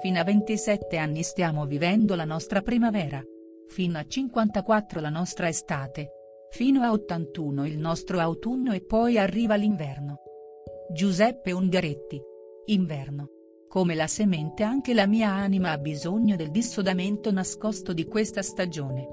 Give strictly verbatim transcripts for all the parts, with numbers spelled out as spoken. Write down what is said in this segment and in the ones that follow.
Fino a ventisette anni stiamo vivendo la nostra primavera. Fino a cinquantaquattro la nostra estate. Fino a ottantuno il nostro autunno e poi arriva l'inverno. Giuseppe Ungaretti. Inverno. Come la semente anche la mia anima ha bisogno del dissodamento nascosto di questa stagione.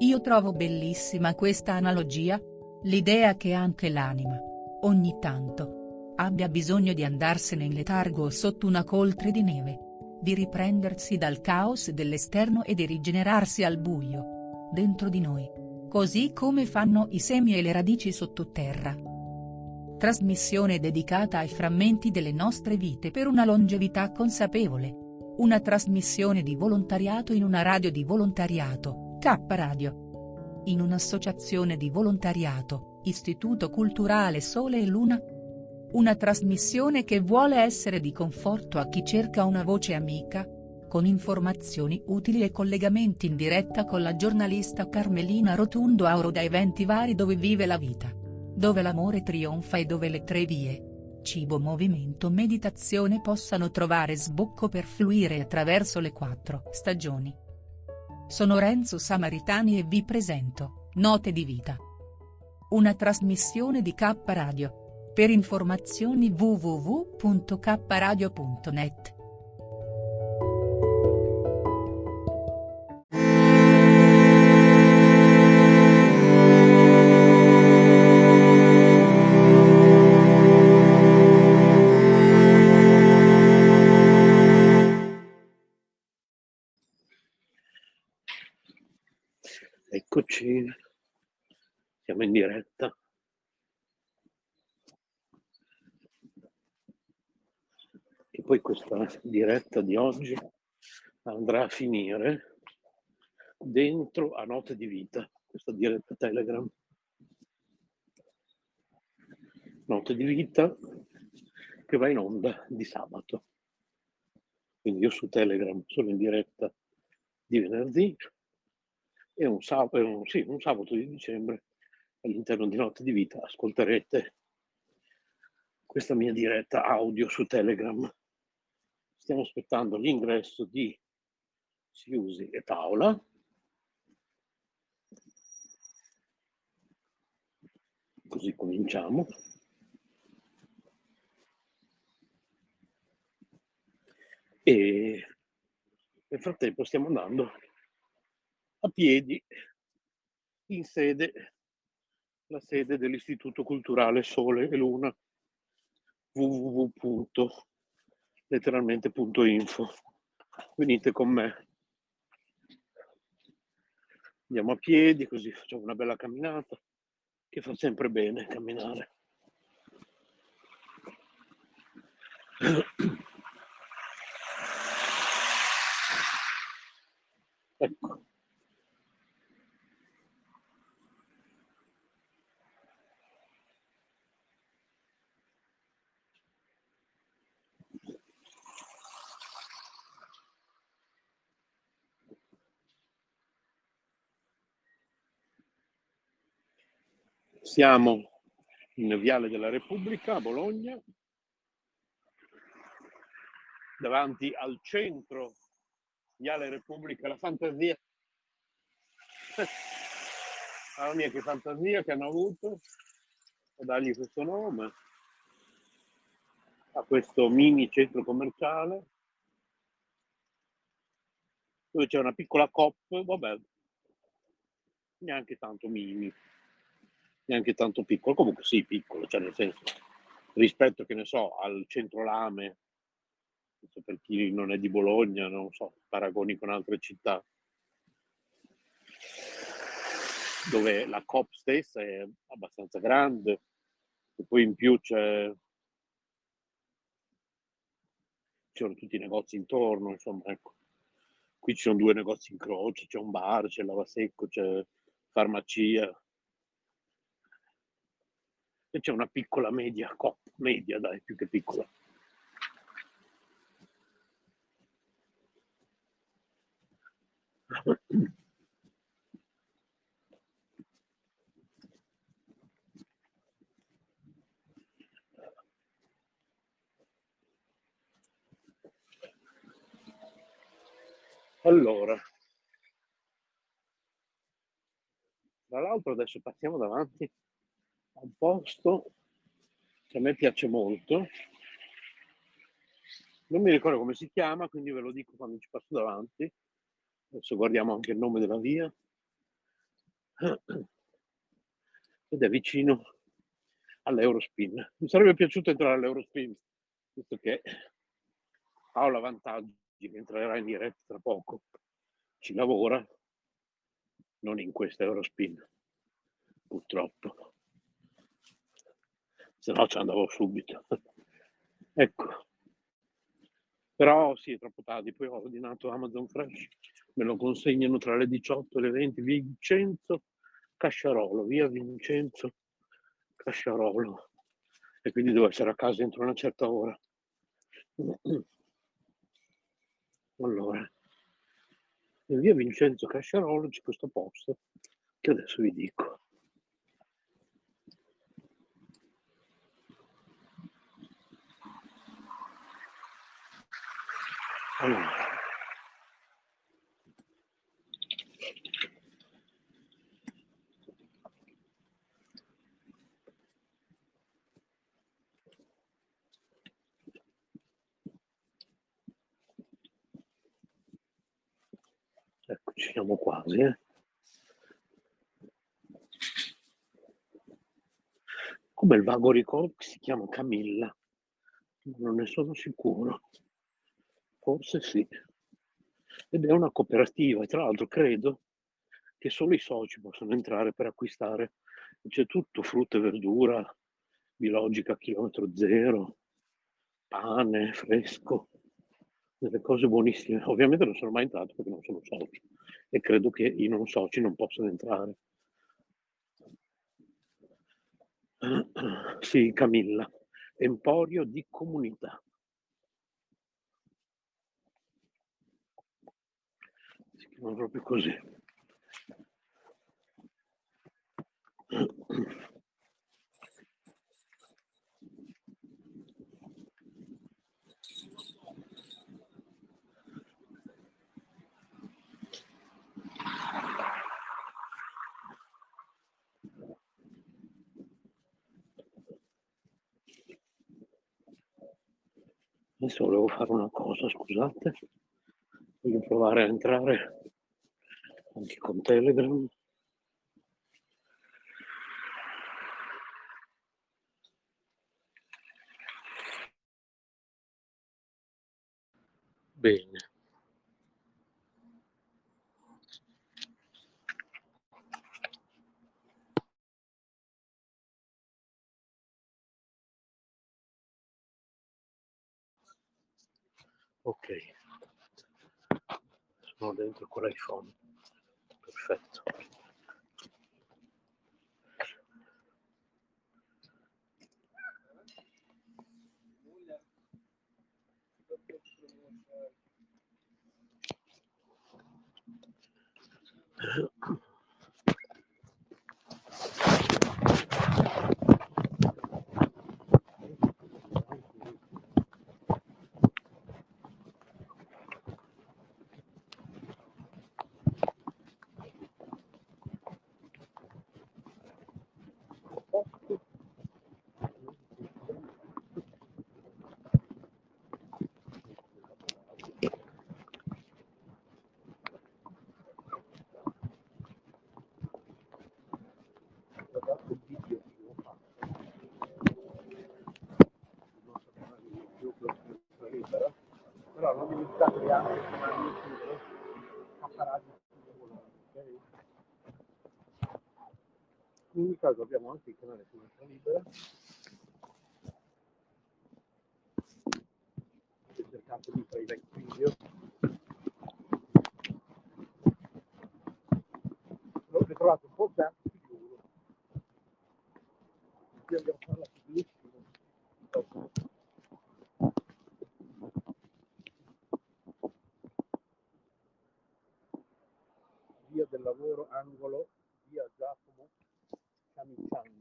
Io trovo bellissima questa analogia, l'idea che anche l'anima, ogni tanto, abbia bisogno di andarsene in letargo sotto una coltre di neve, di riprendersi dal caos dell'esterno e di rigenerarsi al buio, dentro di noi, così come fanno i semi e le radici sottoterra. Trasmissione dedicata ai frammenti delle nostre vite per una longevità consapevole. Una trasmissione di volontariato in una radio di volontariato, K Radio. In un'associazione di volontariato, Istituto Culturale Sole e Luna. Una trasmissione che vuole essere di conforto a chi cerca una voce amica, con informazioni utili e collegamenti in diretta con la giornalista Carmelina Rotondo Auro da eventi vari dove vive la vita, dove l'amore trionfa e dove le tre vie, cibo, movimento, meditazione possano trovare sbocco per fluire attraverso le quattro stagioni. Sono Renzo Samaritani e vi presento Note di Vita. Una trasmissione di K Radio. Per informazioni w w w punto k radio punto net. Eccoci, siamo in diretta. Poi questa diretta di oggi andrà a finire dentro a Note di Vita, questa diretta Telegram. Note di Vita che va in onda di sabato. Quindi io su Telegram sono in diretta di venerdì e un sabato, sì, un sabato di dicembre all'interno di Note di Vita ascolterete questa mia diretta audio su Telegram. Stiamo aspettando l'ingresso di Susi e Paola. Così cominciamo. E nel frattempo stiamo andando a piedi in sede, la sede dell'Istituto Culturale Sole e Luna, w w w punto letteralmente punto info. Venite con me, andiamo a piedi, così facciamo una bella camminata, che fa sempre bene camminare. Ecco, siamo in Viale della Repubblica a Bologna, davanti al centro Viale Repubblica, la fantasia. Mamma mia, che fantasia che hanno avuto a dargli questo nome a questo mini centro commerciale dove c'è una piccola COP, vabbè, neanche tanto mini, neanche tanto piccolo, comunque sì, piccolo, cioè nel senso, rispetto, che ne so, al Centro Lame, per chi non è di Bologna, non so, paragoni con altre città, dove la COP stessa è abbastanza grande, e poi in più c'è c'erano tutti i negozi intorno, insomma, ecco. Qui ci sono due negozi in croce, c'è un bar, c'è il lavasecco, c'è farmacia. E c'è una piccola media, coop, media dai, più che piccola. Allora, tra l'altro adesso passiamo davanti a un posto che a me piace molto, non mi ricordo come si chiama, quindi ve lo dico quando ci passo davanti. Adesso guardiamo anche il nome della via, ed è vicino all'Eurospin. Mi sarebbe piaciuto entrare all'Eurospin, visto che Paola Vantaggi, che entrerà in diretta tra poco, ci lavora, non in questa Eurospin, purtroppo, se no ci andavo subito. Ecco, però sì, è troppo tardi, poi ho ordinato Amazon Fresh, me lo consegnano tra le diciotto e le venti, via Vincenzo Casciarolo, via Vincenzo Casciarolo, e quindi devo essere a casa entro una certa ora. Allora, in via Vincenzo Casciarolo c'è questo posto che adesso vi dico. Allora. Ecco, ci siamo quasi, eh. Come il vago ricordo che si chiama Camilla, non ne sono sicuro. Forse sì, ed è una cooperativa, e tra l'altro credo che solo i soci possono entrare per acquistare, c'è tutto frutta e verdura biologica a chilometro zero, pane fresco, delle cose buonissime. Ovviamente non sono mai entrato perché non sono soci e credo che i non soci non possano entrare. Sì, Camilla, Emporio di Comunità. Non proprio così. Adesso volevo fare una cosa, scusate. Voglio provare a entrare anche con Telegram. Bene. Ok. Sono dentro con l'iPhone. Perfetto. In ogni caso abbiamo anche il canale su Natura Libera, cercate del video. L'ho ritrovato un po' tanto di giuro. Qui abbiamo parlato di Lucio. Via del lavoro, angolo, via Giacomo, Camicciani.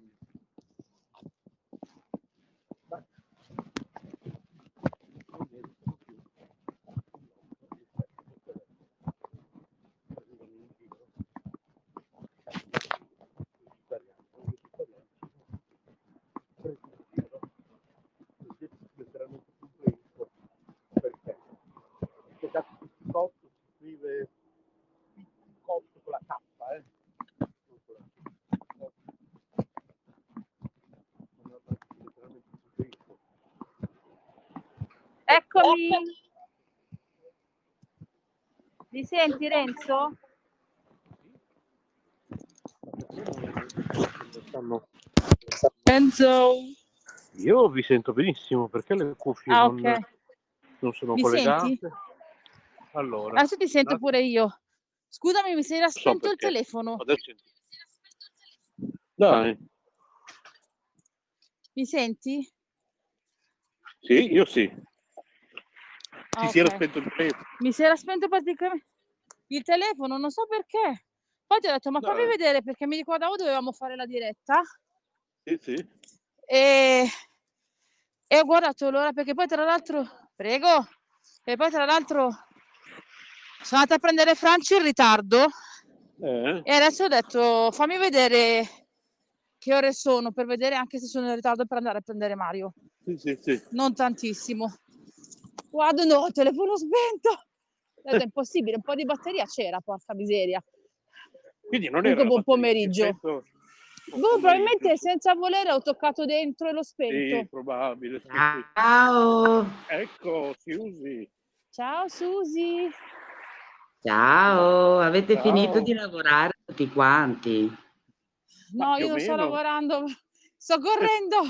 Eccomi. Mi senti, Renzo? Renzo? Io vi sento benissimo, perché le cuffie ah, okay. non, non sono mi collegate. Senti? Allora, adesso ti sento la... pure io. Scusami, mi sei spento so il telefono. Adesso... Dai. Mi senti? Sì, io sì. Ah, si okay. era spento il telefono. Mi si era spento particolarmente il telefono, non so perché. Poi ti ho detto, ma fammi no. vedere, perché mi ricordavo dovevamo fare la diretta. Sì, sì. E... e ho guardato l'ora, perché poi tra l'altro... Prego. E poi tra l'altro sono andata a prendere Franci in ritardo. Eh. E adesso ho detto, fammi vedere che ore sono, per vedere anche se sono in ritardo per andare a prendere Mario. Sì, sì, sì. Non tantissimo. Guarda, no, telefono spento. È impossibile, un po' di batteria c'era, porca miseria. Quindi non era. Buon pomeriggio. Spento, buon pomeriggio. Boh, probabilmente senza volere ho toccato dentro e l'ho spento. Sì, probabile. Ciao. Ecco, Susi. Ciao, Susi. Ciao, avete Ciao. finito di lavorare tutti quanti? No, io non meno. sto lavorando, sto correndo.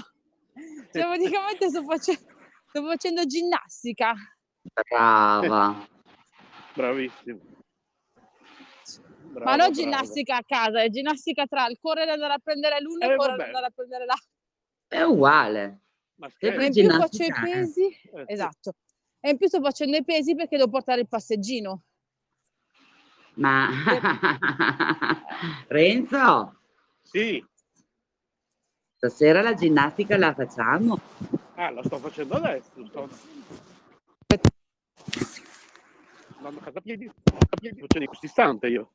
Cioè, praticamente sto facendo... Sto facendo ginnastica. Brava. Bravissima. Brava, Ma non brava. ginnastica a casa, è ginnastica tra il correre e andare a prendere l'uno eh, e correre e andare a prendere l'altro. È uguale. Ma e in più faccio i pesi. Eh, esatto. E in più sto facendo i pesi perché devo portare il passeggino. Ma... E... Renzo? Sì. Stasera la ginnastica la facciamo. Ah, la sto facendo adesso. Sto andando a casa a piedi, a piedi faccio in questo istante io.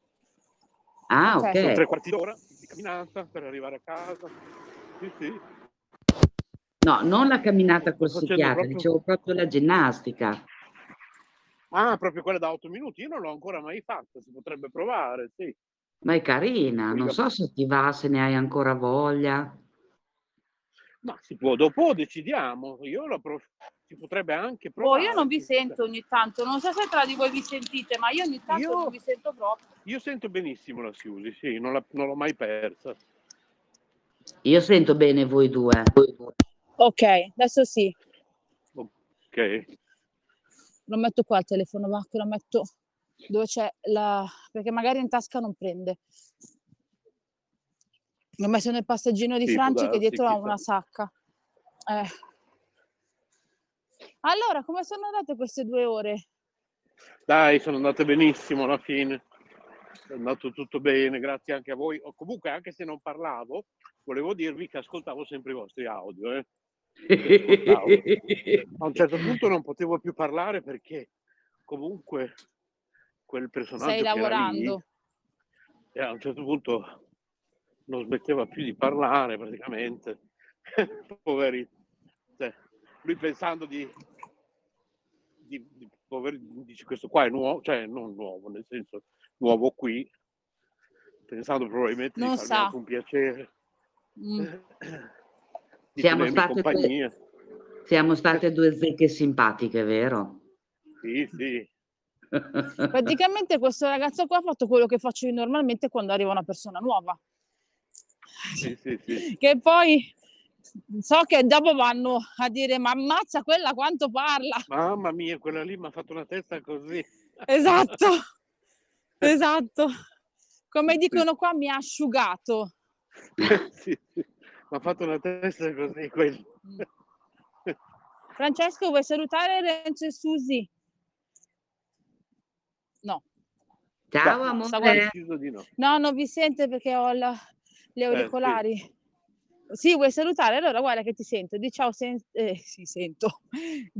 Ah, ok. Sono tre quarti d'ora di camminata per arrivare a casa. Sì, sì. No, non la camminata corsicchiata, proprio... dicevo proprio la ginnastica. Ah, proprio quella da otto minuti? Io non l'ho ancora mai fatta, si potrebbe provare, sì. Ma è carina, non so se ti va, se ne hai ancora voglia. Ma si può, dopo decidiamo, io la prof... si potrebbe anche provare. Oh, io non vi sento ogni tanto, non so se tra di voi vi sentite, ma io ogni tanto io... non vi sento proprio. Io sento benissimo la Susi, sì, non, la, non l'ho mai persa. Io sento bene voi due. Voi due. Ok, adesso sì. Ok. Lo metto qua il telefono, ma lo metto dove c'è la... perché magari in tasca non prende. L'ho messo nel passeggino di sì, Franci, che dietro ha una sacca. Eh. Allora, come sono andate queste due ore? Dai, sono andate benissimo alla fine. È andato tutto bene, grazie anche a voi. O comunque, anche se non parlavo, volevo dirvi che ascoltavo sempre i vostri audio. Eh. A un certo punto non potevo più parlare perché comunque quel personaggio Stai lavorando. Che era lì, e a un certo punto... non smetteva più di parlare praticamente. Poverino, cioè, lui pensando di, di, di poverino, dice questo qua è nuovo, cioè non nuovo nel senso nuovo qui, pensando probabilmente non di farmi anche un piacere. mm. di siamo state compagnia due, siamo state due zecche simpatiche, vero? Sì, sì. Praticamente questo ragazzo qua ha fatto quello che faccio io normalmente quando arriva una persona nuova. Sì, sì, sì. Che poi so che dopo vanno a dire ma ammazza quella quanto parla, mamma mia quella lì mi ha fatto una testa così. Esatto, esatto, come dicono qua mi ha asciugato. Sì, sì. Mi ha fatto una testa così quello. Francesco, vuoi salutare Renzo e Susi? No. Ciao amore. No, non vi sente perché ho la, le auricolari. Eh, sì. Sì, vuoi salutare? Allora guarda che ti sento. Di ciao, sen- eh, sì, sento.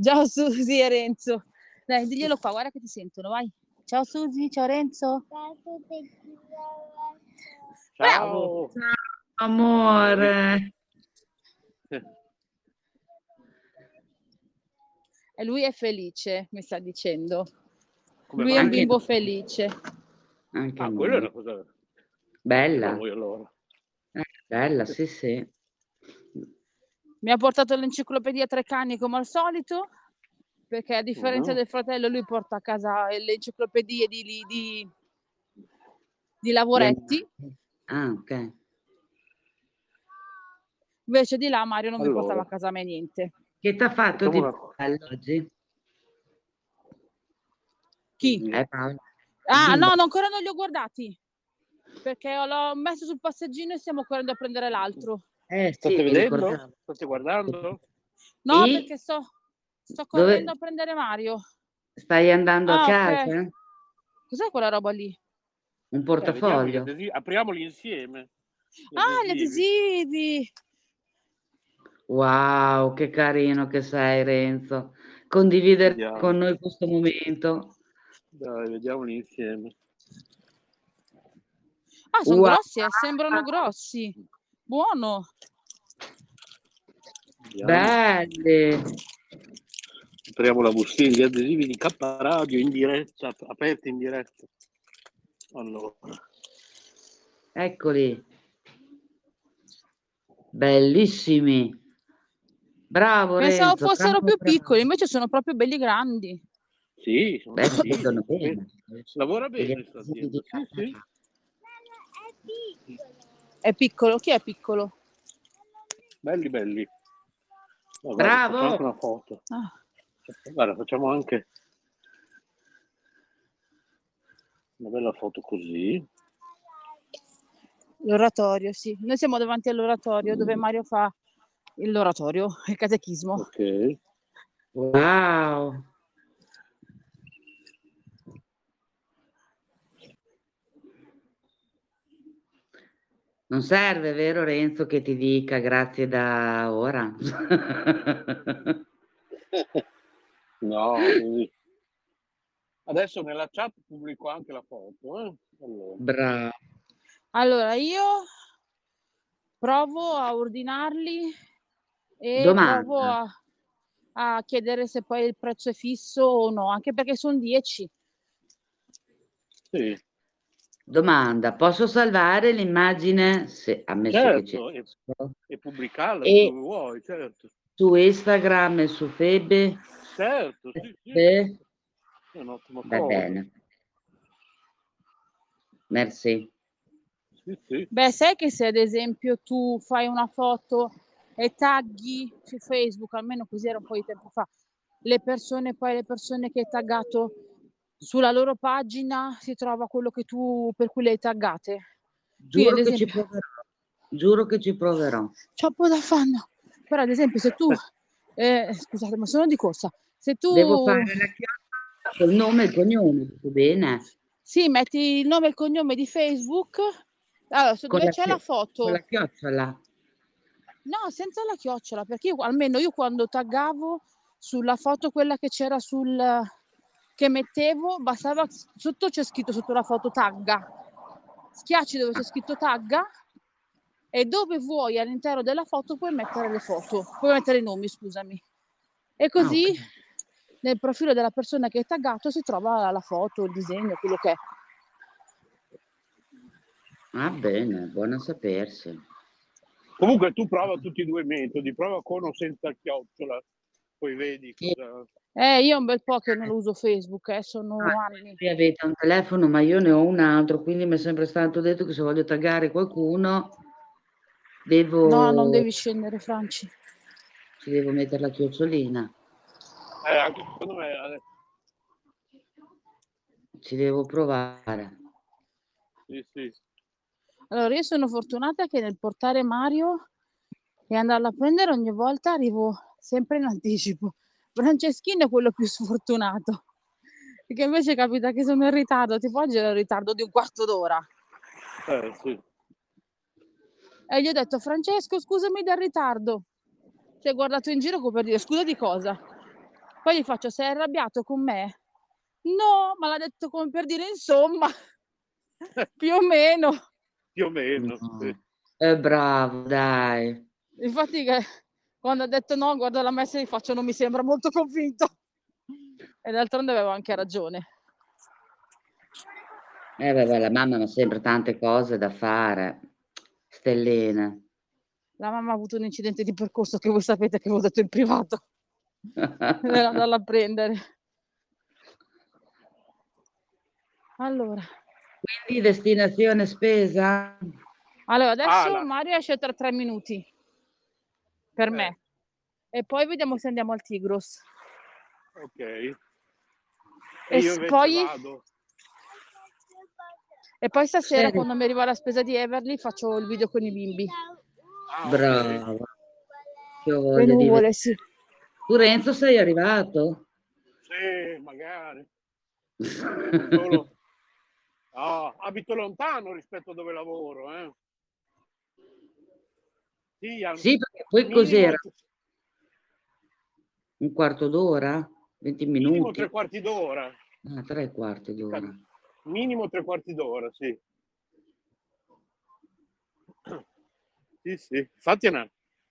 Ciao Susi e Renzo. Dai, diglielo qua, guarda che ti sentono, vai. Ciao Susi, ciao Renzo. Ciao. Ciao. Ciao amore. E lui è felice, mi sta dicendo. Come lui è un bimbo anche... felice. Anche ah, quella è una cosa bella. Come voi, allora. Eh, bella, sì, sì. Mi ha portato l'enciclopedia Tre Cani come al solito, perché a differenza uh-huh. del fratello lui porta a casa le enciclopedie di, di, di, di lavoretti. Ah, ok. Invece di là Mario non allora. mi portava a casa me niente. Che ti ha fatto di oggi? Chi? Eh, ah no, no, ancora non li ho guardati perché l'ho messo sul passeggino e stiamo correndo a prendere l'altro. Eh, state sì, vedendo? State guardando? No, sì? Perché sto, sto correndo Dove... a prendere Mario. Stai andando ah, a casa? Okay. Cos'è quella roba lì? Un portafoglio. Eh, vediamo, apriamoli insieme. Gli ah, adesivi. Gli adesivi. Wow, che carino che sei Renzo, condividere vediamo. con noi questo momento. Dai, vediamoli insieme. Ah, sono wow. grossi, eh? Sembrano grossi. Buono. Belli. Apriamo la bustina, gli adesivi di K Radio in diretta, aperti in diretta. Allora. Eccoli. Bellissimi. Bravo, pensavo Renzo, fossero più bravo. piccoli, invece sono proprio belli grandi. Sì, sono, Beh, sì, sono bene. Lavora bene. Sì, sì. Sì. È piccolo, chi è piccolo? Belli, belli. Oh, guarda, bravo. Facciamo una foto. Ah. Guarda, facciamo anche una bella foto così. L'oratorio, sì. Noi siamo davanti all'oratorio mm. dove Mario fa l'oratorio, il catechismo. Ok. Wow. Non serve, vero Renzo, che ti dica grazie da ora? No. Adesso nella chat pubblico anche la foto. Eh? Allora. Bravo. Allora, io provo a ordinarli. E domanda. provo a, a chiedere se poi il prezzo è fisso o no, anche perché sono dieci. Sì. Domanda, posso salvare l'immagine? Se, ammesso certo, che c'è. E pubblicarla e dove vuoi, certo. Su Instagram e su Febe? Certo, sì, sì. È un'ottima cosa. Va bene. Merci. Sì, sì. Beh, sai che se ad esempio tu fai una foto e tagghi su Facebook, almeno così era un po' di tempo fa, le persone, poi le persone che hai taggato sulla loro pagina si trova quello che tu, per cui le hai taggate. Giuro, quindi, ad esempio, che ci proverò. Giuro che ci proverò. C'ho un po' da fanno. Però ad esempio se tu, eh, scusate ma sono di corsa, se tu... Devo fare la chiamata col nome e il cognome, va bene? Sì, metti il nome e il cognome di Facebook, allora su dove c'è chi- la foto. Con la chiocciola. No, senza la chiocciola, perché io, almeno io quando taggavo sulla foto quella che c'era sul che mettevo, bastava sotto c'è scritto sotto la foto tagga. Schiacci dove c'è scritto tagga e dove vuoi all'interno della foto puoi mettere le foto, puoi mettere i nomi, scusami. E così ah, okay. nel profilo della persona che è taggato si trova la foto, il disegno, quello che è. Va ah, bene, buono sapersi. Comunque tu prova tutti e due i metodi, prova con o senza chiocciola, poi vedi cosa... Eh, io un bel po' che non uso Facebook, eh, sono ah, anni. Voi avete un telefono, ma io ne ho un altro, quindi mi è sempre stato detto che se voglio taggare qualcuno Devo... No, non devi scendere, Franci. Ci devo mettere la chiocciolina. Eh, anche secondo me. Ci devo provare. Sì, sì. Allora, io sono fortunata che nel portare Mario e andarlo a prendere ogni volta arrivo sempre in anticipo. Franceschino è quello più sfortunato, perché invece capita che sono in ritardo, tipo oggi ero in ritardo di un quarto d'ora. Eh, sì. E gli ho detto, Francesco, scusami del ritardo. Si è guardato in giro per dire, scusa di cosa? Poi gli faccio, sei arrabbiato con me? No, ma l'ha detto come per dire, insomma, più o meno. Più o meno, no. Sì. È bravo, dai. Infatti che, quando ha detto no, guarda la messa e gli faccio, non mi sembra molto convinto. E d'altronde avevo anche ragione. Eh, vabbè, la mamma ha sempre tante cose da fare. Stellina. La mamma ha avuto un incidente di percorso che voi sapete che avevo detto in privato. Devo andarla a prendere. Allora. Quindi destinazione spesa? Allora, adesso ah, Mario esce tra tre minuti. Per eh. me. E poi vediamo se andiamo al Tigros. Ok. E, e io invece poi... vado. E poi stasera, sì, quando mi arriva la spesa di Everly, faccio il video con i bimbi. Brava. Le nuvole, sì. Tu, Renzo, sei arrivato? Sì, magari. Solo... oh, abito lontano rispetto a dove lavoro. Eh. Sì, al... sì, perché poi cos'era? Un quarto d'ora? venti minuti? Minimo tre quarti d'ora. Ah, tre quarti d'ora. Minimo tre quarti d'ora, sì. Sì, sì. Infatti è una,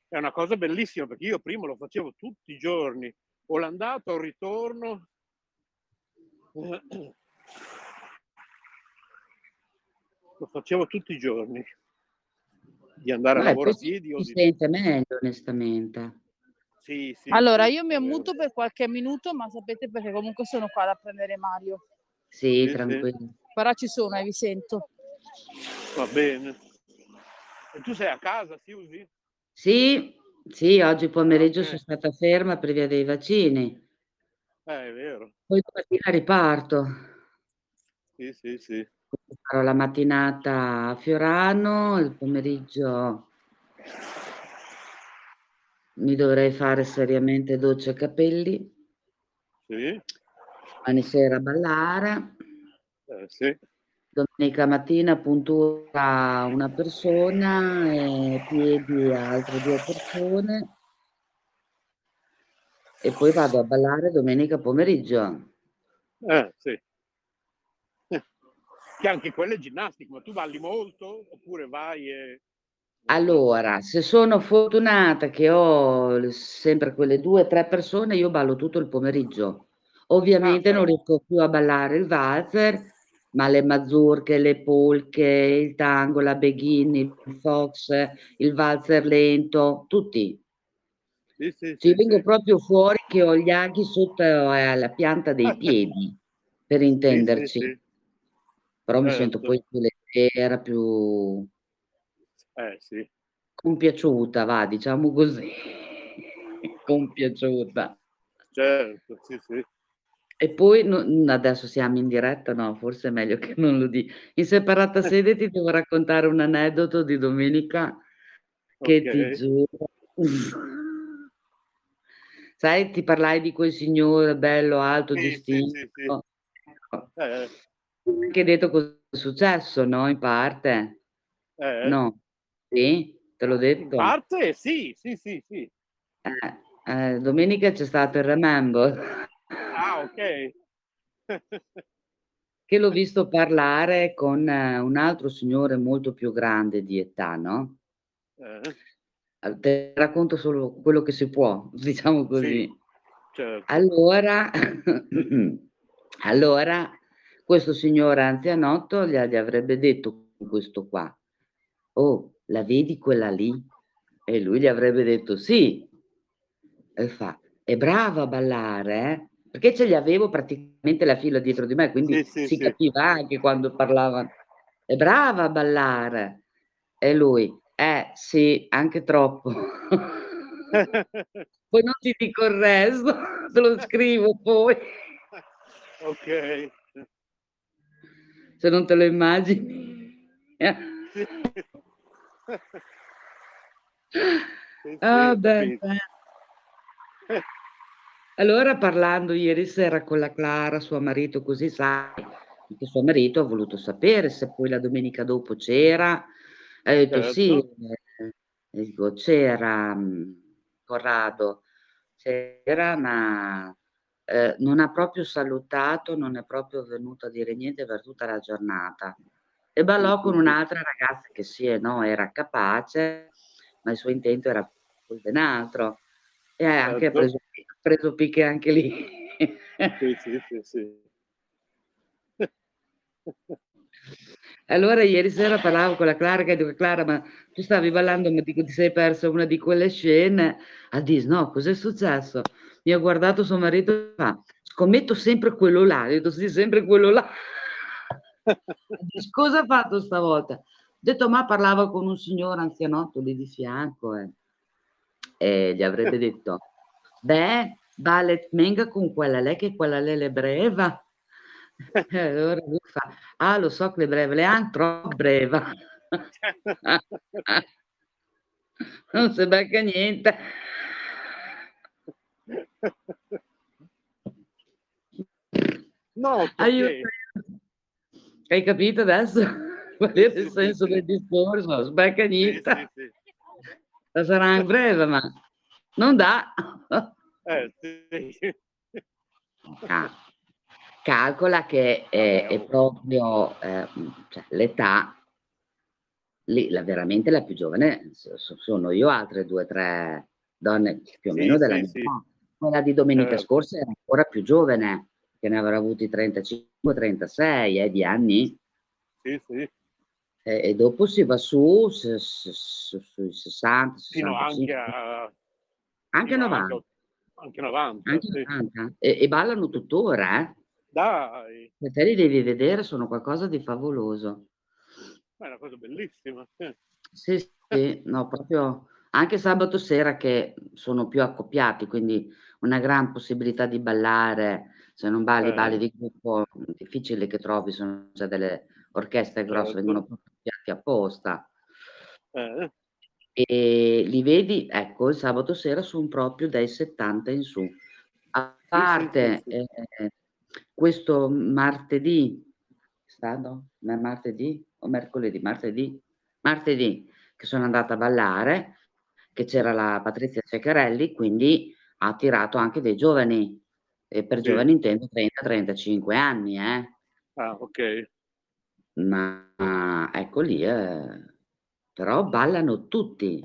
è una cosa bellissima, perché io prima lo facevo tutti i giorni, o l'andata o il ritorno. Lo facevo tutti i giorni, di andare Beh, a lavoro a piedi. Si, si di... sente meglio, onestamente. Sì, sì, allora, io mi ammuto per qualche minuto, ma sapete perché comunque sono qua da prendere Mario. Sì, tranquillo. Però ci sono, eh, vi sento. Va bene. E tu sei a casa, Susi? Sì, sì, oggi pomeriggio okay. sono stata ferma per via dei vaccini. Eh, è vero. Poi domattina riparto. Sì, sì, sì. Farò la mattinata a Fiorano, il pomeriggio mi dovrei fare seriamente doccia e capelli. Sì. Domani sera a ballare, eh, sì. Domenica mattina puntura una persona e piedi altre due persone e poi vado a ballare domenica pomeriggio. Eh, sì. Eh. Che anche quella è ginnastica, ma tu balli molto oppure vai e... Allora, se sono fortunata che ho sempre quelle due o tre persone, io ballo tutto il pomeriggio. Ovviamente non riesco più a ballare il valzer, ma le mazurche, le polche, il tango, la beghini, il fox, il valzer lento, tutti. Sì, sì, Ci sì, vengo sì. proprio fuori che ho gli aghi sotto alla pianta dei piedi, per intenderci. Sì, sì, sì. Però certo. mi sento poi più leggera, più eh, sì. compiaciuta, va, diciamo così. compiaciuta. Certo, sì, sì. E poi no, adesso siamo in diretta, no, forse è meglio che non lo dica. In separata sede ti devo raccontare un aneddoto di domenica che okay. ti giuro. Sai, ti parlai di quel signore bello, alto, sì, distinto. Sì, sì, sì. Eh. Che hai detto cosa è successo, no? In parte? Eh. No. Sì, te l'ho detto. In parte sì, sì, sì, sì. Eh, eh, domenica c'è stato il Remember. Ah, ok. Che l'ho visto parlare con eh, un altro signore molto più grande di età, no? Eh. Te racconto solo quello che si può, diciamo così. Sì, certo. Allora, allora, questo signore anzianotto gli, gli avrebbe detto questo qua. Oh, la vedi quella lì? E lui gli avrebbe detto sì. E fa, è brava a ballare, eh? Perché ce li avevo praticamente la fila dietro di me, quindi sì, sì, si capiva sì. anche quando parlavano. È brava a ballare. E lui, Eh sì, anche troppo. Poi non ti dico il resto, te lo scrivo poi. Ok. Se non te lo immagini. Sì. Ah, beh, beh. Allora, parlando ieri sera con la Clara, suo marito, così sai che suo marito ha voluto sapere se poi la domenica dopo c'era. E ho detto certo. Sì, e dico, c'era Corrado, c'era, ma eh, non ha proprio salutato, non è proprio venuto a dire niente per tutta la giornata. E ballò con un'altra ragazza che sì e no, era capace, ma il suo intento era ben altro. E ha anche certo. preso, preso picche anche lì. Sì, sì, sì, sì. Allora ieri sera parlavo con la Clara e dico, Clara, ma tu stavi ballando, ma dico, ti sei persa una di quelle scene. A dis, no, cos'è successo? Mi ha guardato suo marito, fa, scommetto sempre quello là. Ho detto, sì, sempre quello là. Dice, cosa ha fatto stavolta? Ho detto, ma parlava con un signore anzianotto lì di fianco eh. E gli avrebbe detto, beh, ballet menga con quella lei che quella lei le breva. E allora lui fa, ah, lo so che le breve, le han troppo breva. Non si becca niente. No, perché... Aiuto. Hai capito adesso? Qual è il senso del discorso? Sbecca niente. Sì, sì, sì. La sarà anche breve, ma non dà. Eh, sì. Ah. Calcola che è, è proprio eh, cioè, l'età, lì, la, veramente la più giovane, sono io, altre due o tre donne più o meno sì, della sì, mia sì. Quella di domenica eh. scorsa era ancora più giovane, che ne avrà avuti trentacinque trentasei eh, di anni. Sì, sì. E, e dopo si va su, su, su, sui sessanta, sessantacinque. Fino anche a... Anche novanta. Anche novanta. Anche sì. novanta. E, e ballano tuttora, eh. Dai! E te li devi vedere, sono qualcosa di favoloso. Ma è una cosa bellissima. Eh. Sì, sì, no, proprio anche sabato sera che sono più accoppiati, quindi una gran possibilità di ballare. Se non balli, eh. balli di gruppo, difficile che trovi, sono già delle orchestre grosse, eh. vengono accoppiati apposta. Eh. E li vedi, ecco, il sabato sera sono proprio dai settanta in su. A parte... Sì, sì, sì, sì. Eh, questo martedì, stato? martedì o mercoledì, martedì, martedì che sono andata a ballare, che c'era la Patrizia Ceccarelli, quindi ha attirato anche dei giovani, e per sì. giovani intendo trenta trentacinque anni. Eh. Ah, ok. Ma ecco lì, eh, però ballano tutti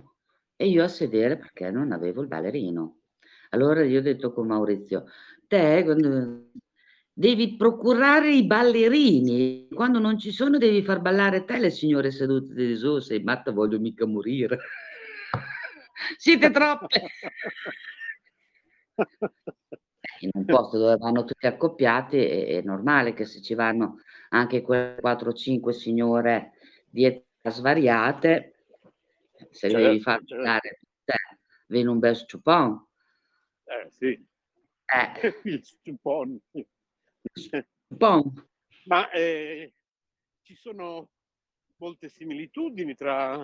e io a sedere perché non avevo il ballerino. Allora gli ho detto con Maurizio, te... devi procurare i ballerini, quando non ci sono devi far ballare te le signore sedute di su, sei matta, voglio mica morire. Siete troppe. In un posto dove vanno tutti accoppiati è, è normale che se ci vanno anche quelle quattro cinque signore di età svariate, se certo, devi far ballare te, viene un bel ciupon. Eh sì, eh. Il ciupon. Bon. Ma eh, ci sono molte similitudini tra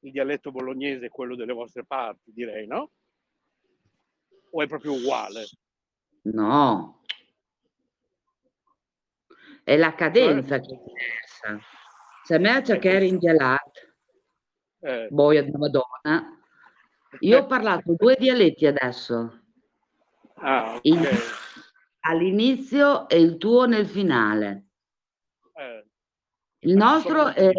il dialetto bolognese e quello delle vostre parti, direi, no? O è proprio uguale? No, è la cadenza eh. che è diversa. Se a me a cercare in dialetto, eh. boia di Madonna, io ho parlato due dialetti adesso. Ah, ok. In... all'inizio e il tuo nel finale. Eh, il nostro è,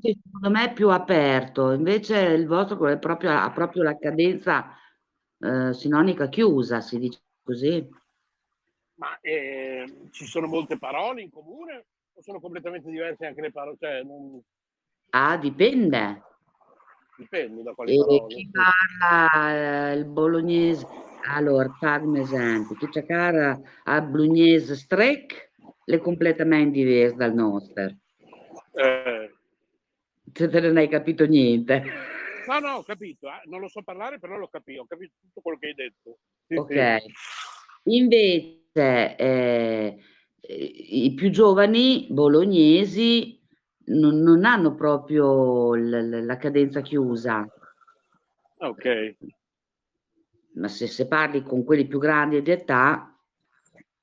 secondo me, più aperto, invece il vostro è proprio, ha proprio la cadenza eh, sinonica chiusa, si dice così. Ma eh, ci sono molte parole in comune o sono completamente diverse anche le parole? Cioè, non... Ah, dipende. Dipende da quali e parole. Chi parla eh, il bolognese... Allora, facciamo esempio, chi cerca a bolognese strec è completamente diverso dal nostro. Eh. se te non hai capito niente. No, no, ho capito, eh. Non lo so parlare, però l'ho capito, ho capito tutto quello che hai detto. Sì, ok. Sì. Invece eh, i più giovani bolognesi non, non hanno proprio l- la cadenza chiusa. Ok. Ma se, se parli con quelli più grandi di età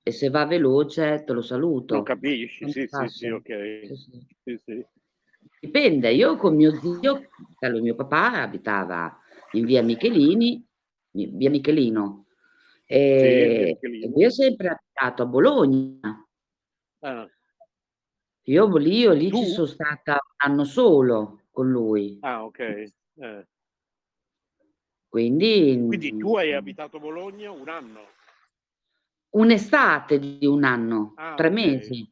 e se va veloce te lo saluto. Lo capisci, sì, sì, sì, ok. Sì, sì. Sì, sì. Dipende, io con mio zio, mio papà abitava in via Michelini, via Michelino, e sì, Michelino. Io ho sempre abitato a Bologna. Ah. Io lì, io lì ci sono stata un anno solo con lui. Ah, ok. Eh. Quindi, Quindi tu hai abitato a Bologna un anno? Un'estate di un anno, ah, tre okay. mesi.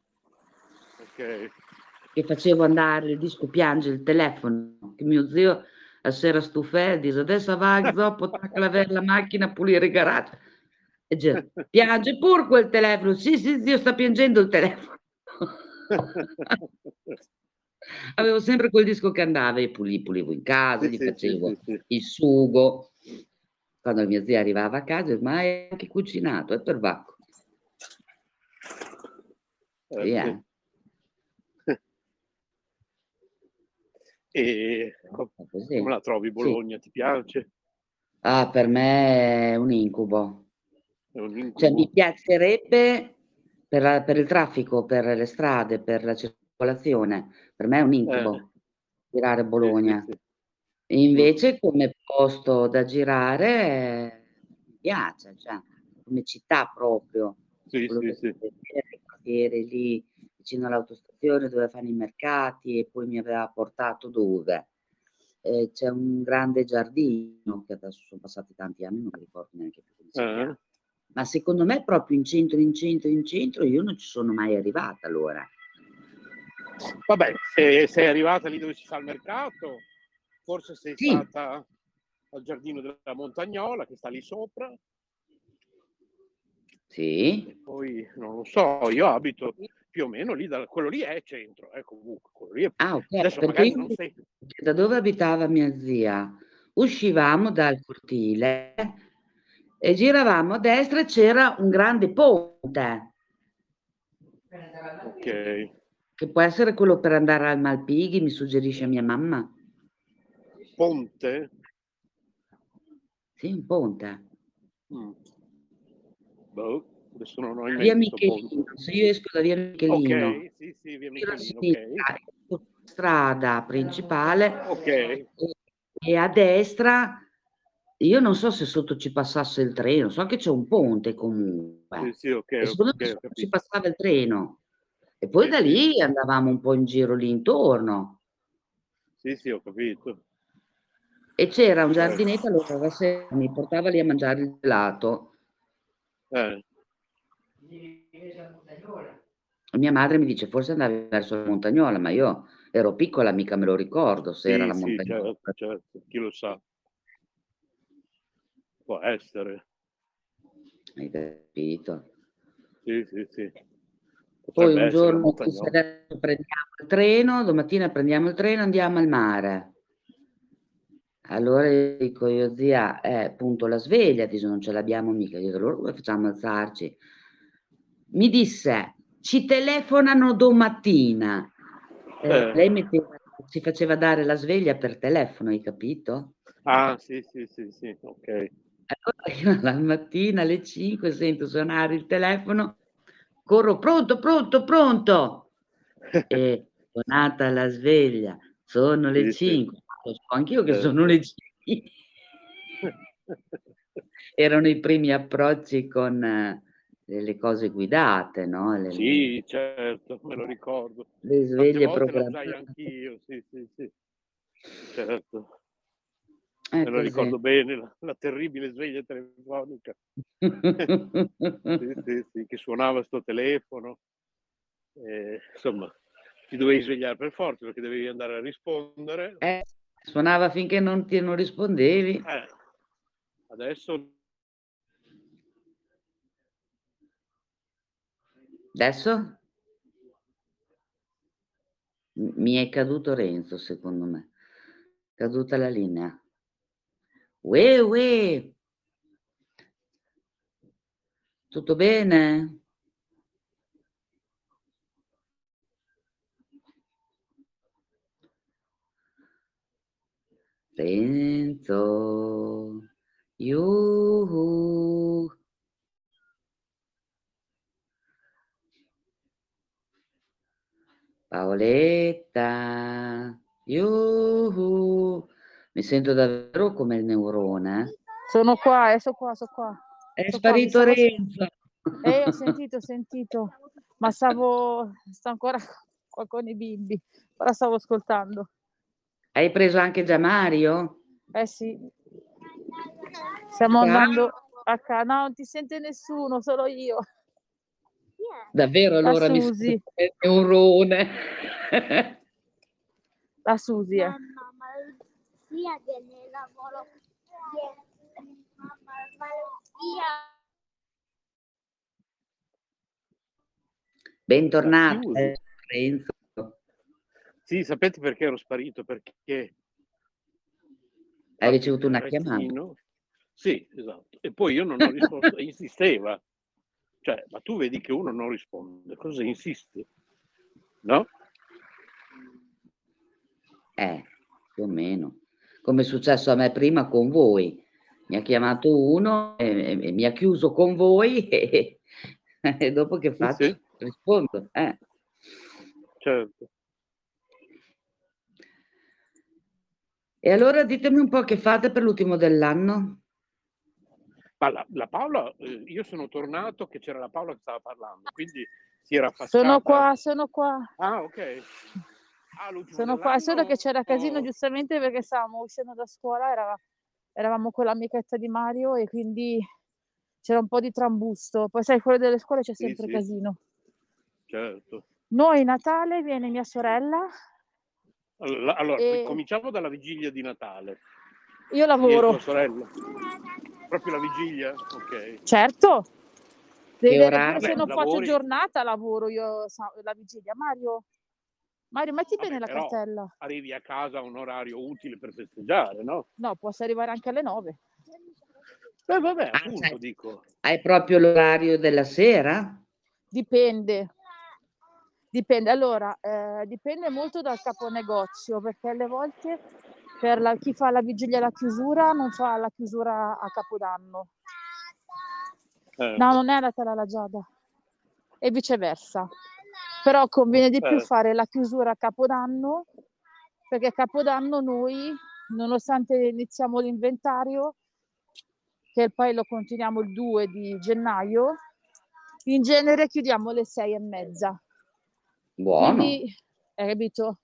Ok. Che facevo andare il disco Piange il telefono, che mio zio a sera stufè dice adesso va zoppo, tacca la vera la macchina a pulire il garage. E dice, piange pur quel telefono, sì sì zio sta piangendo il telefono. Avevo sempre quel disco che andava e pulivo, pulivo in casa, sì, gli facevo sì, sì, sì. il sugo. Quando mia zia arrivava a casa, ormai è anche cucinato, è perbacco. Eh, yeah. sì. E come la trovi Bologna? Sì. Ti piace? Ah, per me è un incubo. È un incubo. Cioè, mi piacerebbe per, la, per il traffico, per le strade, per la circolazione. Per me è un incubo eh. girare Bologna, sì, sì. invece come posto da girare eh, mi piace, cioè, come città proprio, sì, sì, sì. il quartiere lì vicino all'autostazione dove fanno i mercati e poi mi aveva portato dove eh, c'è un grande giardino che adesso sono passati tanti anni, non mi ricordo neanche più come si chiama, eh. ma secondo me proprio in centro, in centro, in centro io non ci sono mai arrivata allora. Vabbè, se sei arrivata lì dove si fa il mercato, forse sei sì. stata al giardino della Montagnola che sta lì sopra. Sì. E poi non lo so, io abito più o meno lì, da, quello lì è centro, eh, comunque, quello lì è... Ah, ok. Adesso magari io, non sei... Da dove abitava mia zia? Uscivamo dal cortile e giravamo a destra e c'era un grande ponte. Ok. Che può essere quello per andare al Malpighi, mi suggerisce mia mamma. Ponte? Sì, un ponte. Mm. Boh, adesso non ho in mente. Via Michelino, se io esco da via Michelino. Ok, sì, sì, via Michelino, sinistra, okay. strada principale. Ok. E, e a destra, io non so se sotto ci passasse il treno, so che c'è un ponte comunque. Sì, sì, ok. E secondo okay, me sotto ci passava il treno. E poi da lì andavamo un po' in giro lì intorno. Sì, sì, ho capito. E c'era un giardinetto, allora se mi portava lì a mangiare il gelato. Eh. Mia madre mi dice, forse andavi verso la Montagnola, ma io ero piccola, mica me lo ricordo se sì, era la Montagnola. Sì, certo, certo, chi lo sa. Può essere. Hai capito? Sì, sì, sì. Potrebbe poi un giorno prendiamo il treno, domattina prendiamo il treno, andiamo al mare. Allora dico io zia, eh, appunto la sveglia, dice non ce l'abbiamo mica, io allora come facciamo alzarci? Mi disse, ci telefonano domattina. Eh, eh. Lei metteva, ci faceva dare la sveglia per telefono, hai capito? Ah sì, sì, sì, sì, ok. Allora io la mattina alle cinque sento suonare il telefono. Corro pronto, pronto, pronto. E suonata la sveglia, sono le sì, cinque. Lo so anch'io che sono le cinque. Erano i primi approcci con eh, le cose guidate, no? Le, sì, certo, me lo ricordo. Le sveglie programmate. Lo sai anch'io, sì, sì, sì. Certo. Eh, me lo ricordo bene, la, la terribile sveglia telefonica sì, sì, sì, che suonava sto telefono, eh, insomma ti dovevi svegliare per forza perché dovevi andare a rispondere. Eh, suonava finché non, ti, non rispondevi. Eh, adesso... Adesso? mi è caduto Renzo, secondo me. Caduta la linea. Uè, uè. Tutto bene? Renzo, yuhu. Paoletta, yuhu. Mi sento davvero come il neurone. Sono qua, eh, sono qua, sono qua. È sono sparito qua, Renzo. Sono... Eh, ho sentito, ho sentito. Ma stavo, sto ancora qua con i bimbi. Ora stavo ascoltando. Hai preso anche già Mario? Eh sì. Stiamo ah. andando a casa. No, non ti sente nessuno, solo io. Davvero, allora mi sento il neurone. La Susi, eh. Sia del lavoro, bentornato Renzo. Sì, sapete perché ero sparito? Perché hai ricevuto una chiamata? Sì, esatto. E poi io non ho risposto, insisteva. Cioè, ma tu vedi che uno non risponde, cosa insiste? No? Eh, più o meno. Come è successo a me prima con voi, mi ha chiamato uno e, e mi ha chiuso con voi e, e dopo che faccio? Sì, sì. Rispondo. Eh. Certo. E allora ditemi un po' che fate per l'ultimo dell'anno. Ma la, la Paola, io sono tornato che c'era la Paola che stava parlando, quindi si era passata. Sono qua, sono qua. Ah, ok. Ah, sono qua, solo che c'era casino oh. giustamente perché stavamo uscendo da scuola, era, eravamo con l'amichetta di Mario e quindi c'era un po' di trambusto. Poi sai, fuori delle scuole c'è sempre sì, sì. casino. Certo. Noi Natale viene mia sorella. Allora, allora e... cominciamo dalla vigilia di Natale. Io lavoro. Io e tua sorella. Proprio la vigilia? Ok. Certo. Deve vedere, se non faccio giornata lavoro io la vigilia. Mario... Mario, metti bene la cartella. Arrivi a casa a un orario utile per festeggiare, no? No, posso arrivare anche alle nove. Beh, vabbè, ah, appunto, cioè, dico. Hai proprio l'orario della sera? Dipende. Dipende. Allora, eh, dipende molto dal caponegozio, perché alle volte per la, chi fa la vigilia alla chiusura non fa la chiusura a Capodanno. Eh. No, non è andata la Giada. E viceversa. Però conviene di più fare la chiusura a Capodanno, perché a Capodanno noi, nonostante iniziamo l'inventario, che poi lo continuiamo il due di gennaio, in genere chiudiamo alle sei e mezza. Buono. Quindi, hai capito?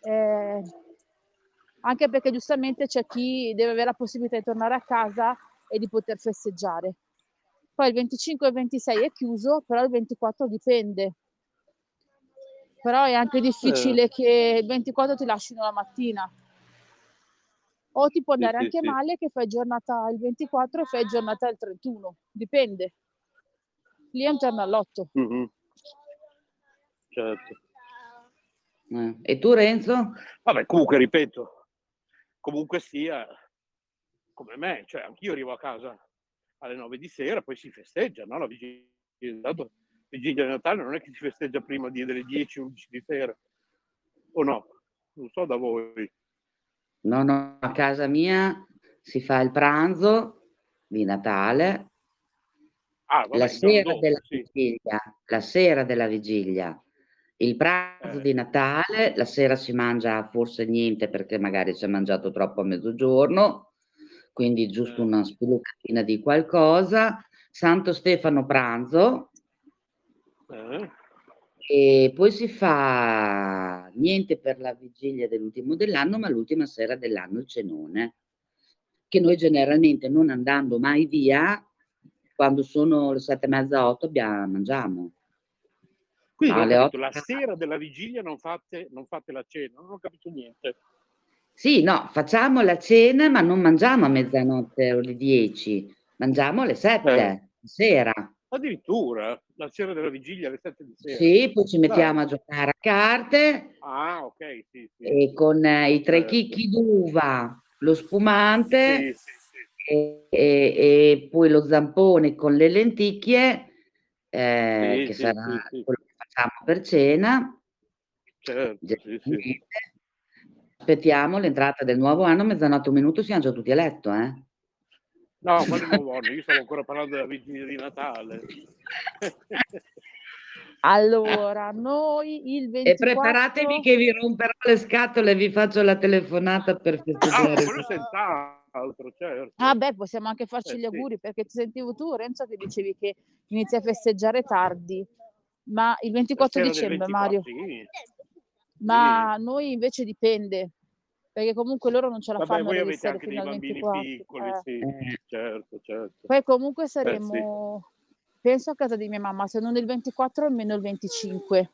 Eh, anche perché giustamente c'è chi deve avere la possibilità di tornare a casa e di poter festeggiare. Poi il venticinque e ventisei è chiuso, però il ventiquattro dipende. Però è anche difficile eh. che il ventiquattro ti lasciano la mattina. O ti può andare sì, anche sì, male che fai giornata il ventiquattro e fai giornata il trentuno. Dipende. Lì è un giorno all'otto. Mm-hmm. Certo. Eh. E tu Renzo? Vabbè, comunque ripeto, comunque sia come me. Cioè, anch'io arrivo a casa alle nove di sera, poi si festeggia, no? La vigilia Vigilia di Natale non è che si festeggia prima delle dieci undici di sera, o no? Non so da voi. No, no, a casa mia si fa il pranzo di Natale, ah, vabbè, la sera dopo, della sì. vigilia, la sera della vigilia, il pranzo eh. di Natale, la sera si mangia forse niente perché magari si è mangiato troppo a mezzogiorno, quindi giusto eh. una spilucatina di qualcosa, Santo Stefano pranzo, Eh. e poi si fa niente per la vigilia dell'ultimo dell'anno, ma l'ultima sera dell'anno il cenone, che noi generalmente non andando mai via, quando sono le sette e mezza otto abbiamo, mangiamo. Quindi no, detto, otto... la sera della vigilia non fate, non fate la cena, non ho capito niente. Sì, no, facciamo la cena ma non mangiamo a mezzanotte o alle dieci, mangiamo alle sette eh. sera. Ah, Addirittura la sera della vigilia alle sette di sera. Sì, poi ci mettiamo ah. a giocare a carte. Ah, ok, sì, sì. E con eh, i tre chicchi d'uva, lo spumante, sì, sì, sì. E, e, e poi lo zampone con le lenticchie, eh, sì, che sì, sarà sì, sì. quello che facciamo per cena. Certo, sì, sì. Aspettiamo l'entrata del nuovo anno, mezzanotte un minuto, siamo già tutti a letto, eh? No, quello non voglio, io stavo ancora parlando della vigilia di Natale. Allora, noi il ventiquattro... E preparatevi che vi romperò le scatole e vi faccio la telefonata per festeggiare. Ah, quello senz'altro, certo. Ah beh, possiamo anche farci eh, gli auguri, sì. perché ti sentivo tu, Renzo, che dicevi che inizi a festeggiare tardi, ma il ventiquattro dicembre, ventiquattro, Mario. Sì. Ma sì. noi invece dipende. Perché comunque loro non ce la Vabbè, fanno. Voi avete anche dei bambini ventiquattro piccoli, eh. sì, certo, certo. Poi comunque saremo, eh, sì. penso a casa di mia mamma, se non il ventiquattro almeno il venticinque.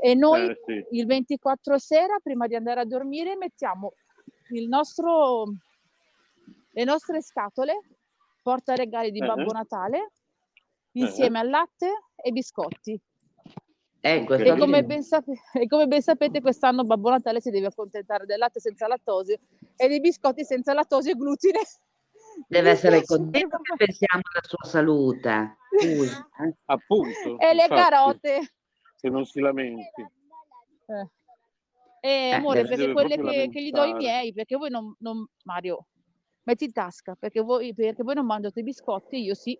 E noi eh, sì. il ventiquattro sera, prima di andare a dormire, mettiamo il nostro, le nostre scatole, portaregali di eh. Babbo Natale, insieme eh. al latte e biscotti. Ecco, e, come ben sape- e come ben sapete quest'anno Babbo Natale si deve accontentare del latte senza lattosio e dei biscotti senza lattosio e glutine. Deve essere contento che pensiamo alla sua salute. Appunto. E infatti, le carote. Che non si lamenti. Eh. E amore, eh, perché quelle che, che gli do i miei, perché voi non, non Mario, metti in tasca, perché voi, perché voi non mangiate i biscotti, io sì.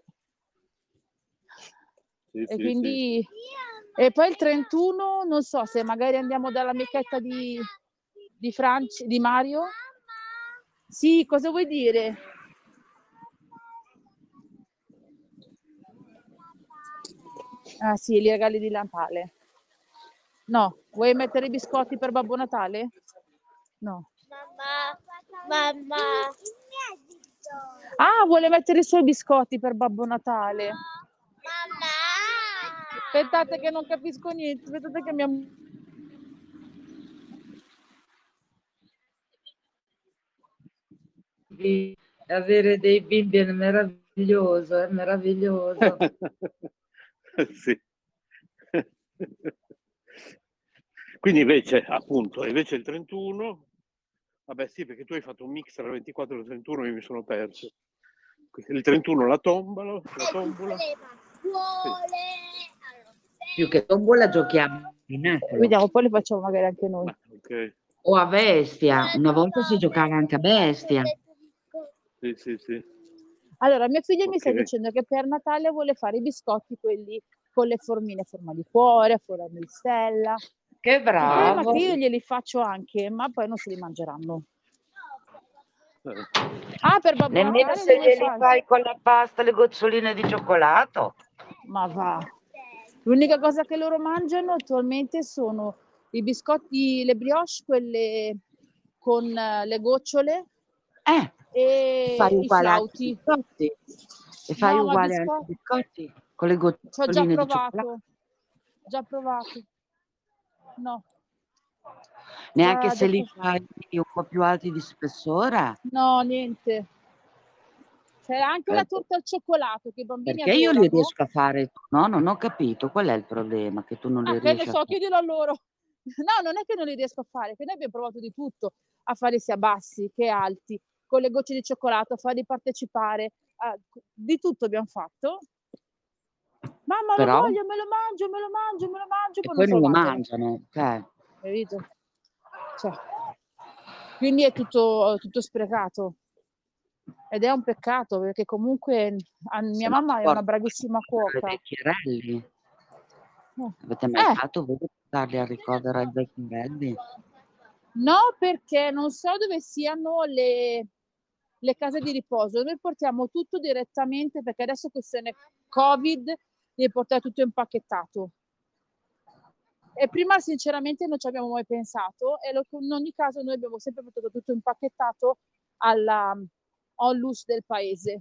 sì e sì, quindi... Sì. E poi il trentuno, non so se magari andiamo dall'amichetta di, di, Franci, di Mario. Sì, cosa vuoi dire? Ah sì, gli regali di Natale. No, vuoi mettere i biscotti per Babbo Natale? No. Mamma, mamma. Ah, vuole mettere i suoi biscotti per Babbo Natale. Mamma. Aspettate che non capisco niente, aspettate che mia... Di avere dei bimbi è meraviglioso, è meraviglioso. Sì. Quindi invece, appunto, invece il trentuno, vabbè sì, perché tu hai fatto un mix tra il ventiquattro e il trentuno e mi sono perso. Il trentuno la tombola, la tombola. Sì. Più che tombola giochiamo vediamo, poi le facciamo magari anche noi. Ah, okay. O a bestia, una volta si giocava anche a bestia. Sì, sì, sì. Allora mia figlia okay. mi sta dicendo che per Natale vuole fare i biscotti quelli con le formine a forma di cuore, a forma di stella. Che bravo. Ma io glieli faccio anche, ma poi non se li mangeranno. Ah, per Babbo Natale nemmeno se glieli fai anche. Con la pasta le goccioline di cioccolato. Ma va. L'unica cosa che loro mangiano attualmente sono i biscotti, le brioche, quelle con le gocciole eh, e fai i flauti. E fai no, uguale biscotti. Anche i biscotti con le goccioline. Ci ho già provato, già provato. No. Neanche già se li fai un po' più alti di spessore? No, niente. C'era anche eh. la torta al cioccolato che i bambini perché avevano. Io li riesco a fare, no? Non ho capito qual è il problema che tu non ah, li riesci. Ah, che ne so, chiedilo a loro. No, non è che non li riesco a fare, che noi abbiamo provato di tutto, a fare sia bassi che alti, con le gocce di cioccolato, a farli partecipare, a... di tutto abbiamo fatto. Mamma, però... lo voglio, me lo mangio, me lo mangio, me lo mangio. E poi non lo mangiano, cioè. Capito? Cioè. Quindi è tutto, tutto sprecato. Ed è un peccato perché comunque mia mamma è una bravissima cuoca. I vecchierelli. Oh. Avete mai eh. fatto voi portarli a ricordare i vecchierelli? No, perché non so dove siano le, le case di riposo. Noi portiamo tutto direttamente perché adesso questione Covid devi portare tutto impacchettato. E prima sinceramente non ci abbiamo mai pensato e lo, in ogni caso noi abbiamo sempre portato tutto impacchettato alla... Onlus del paese.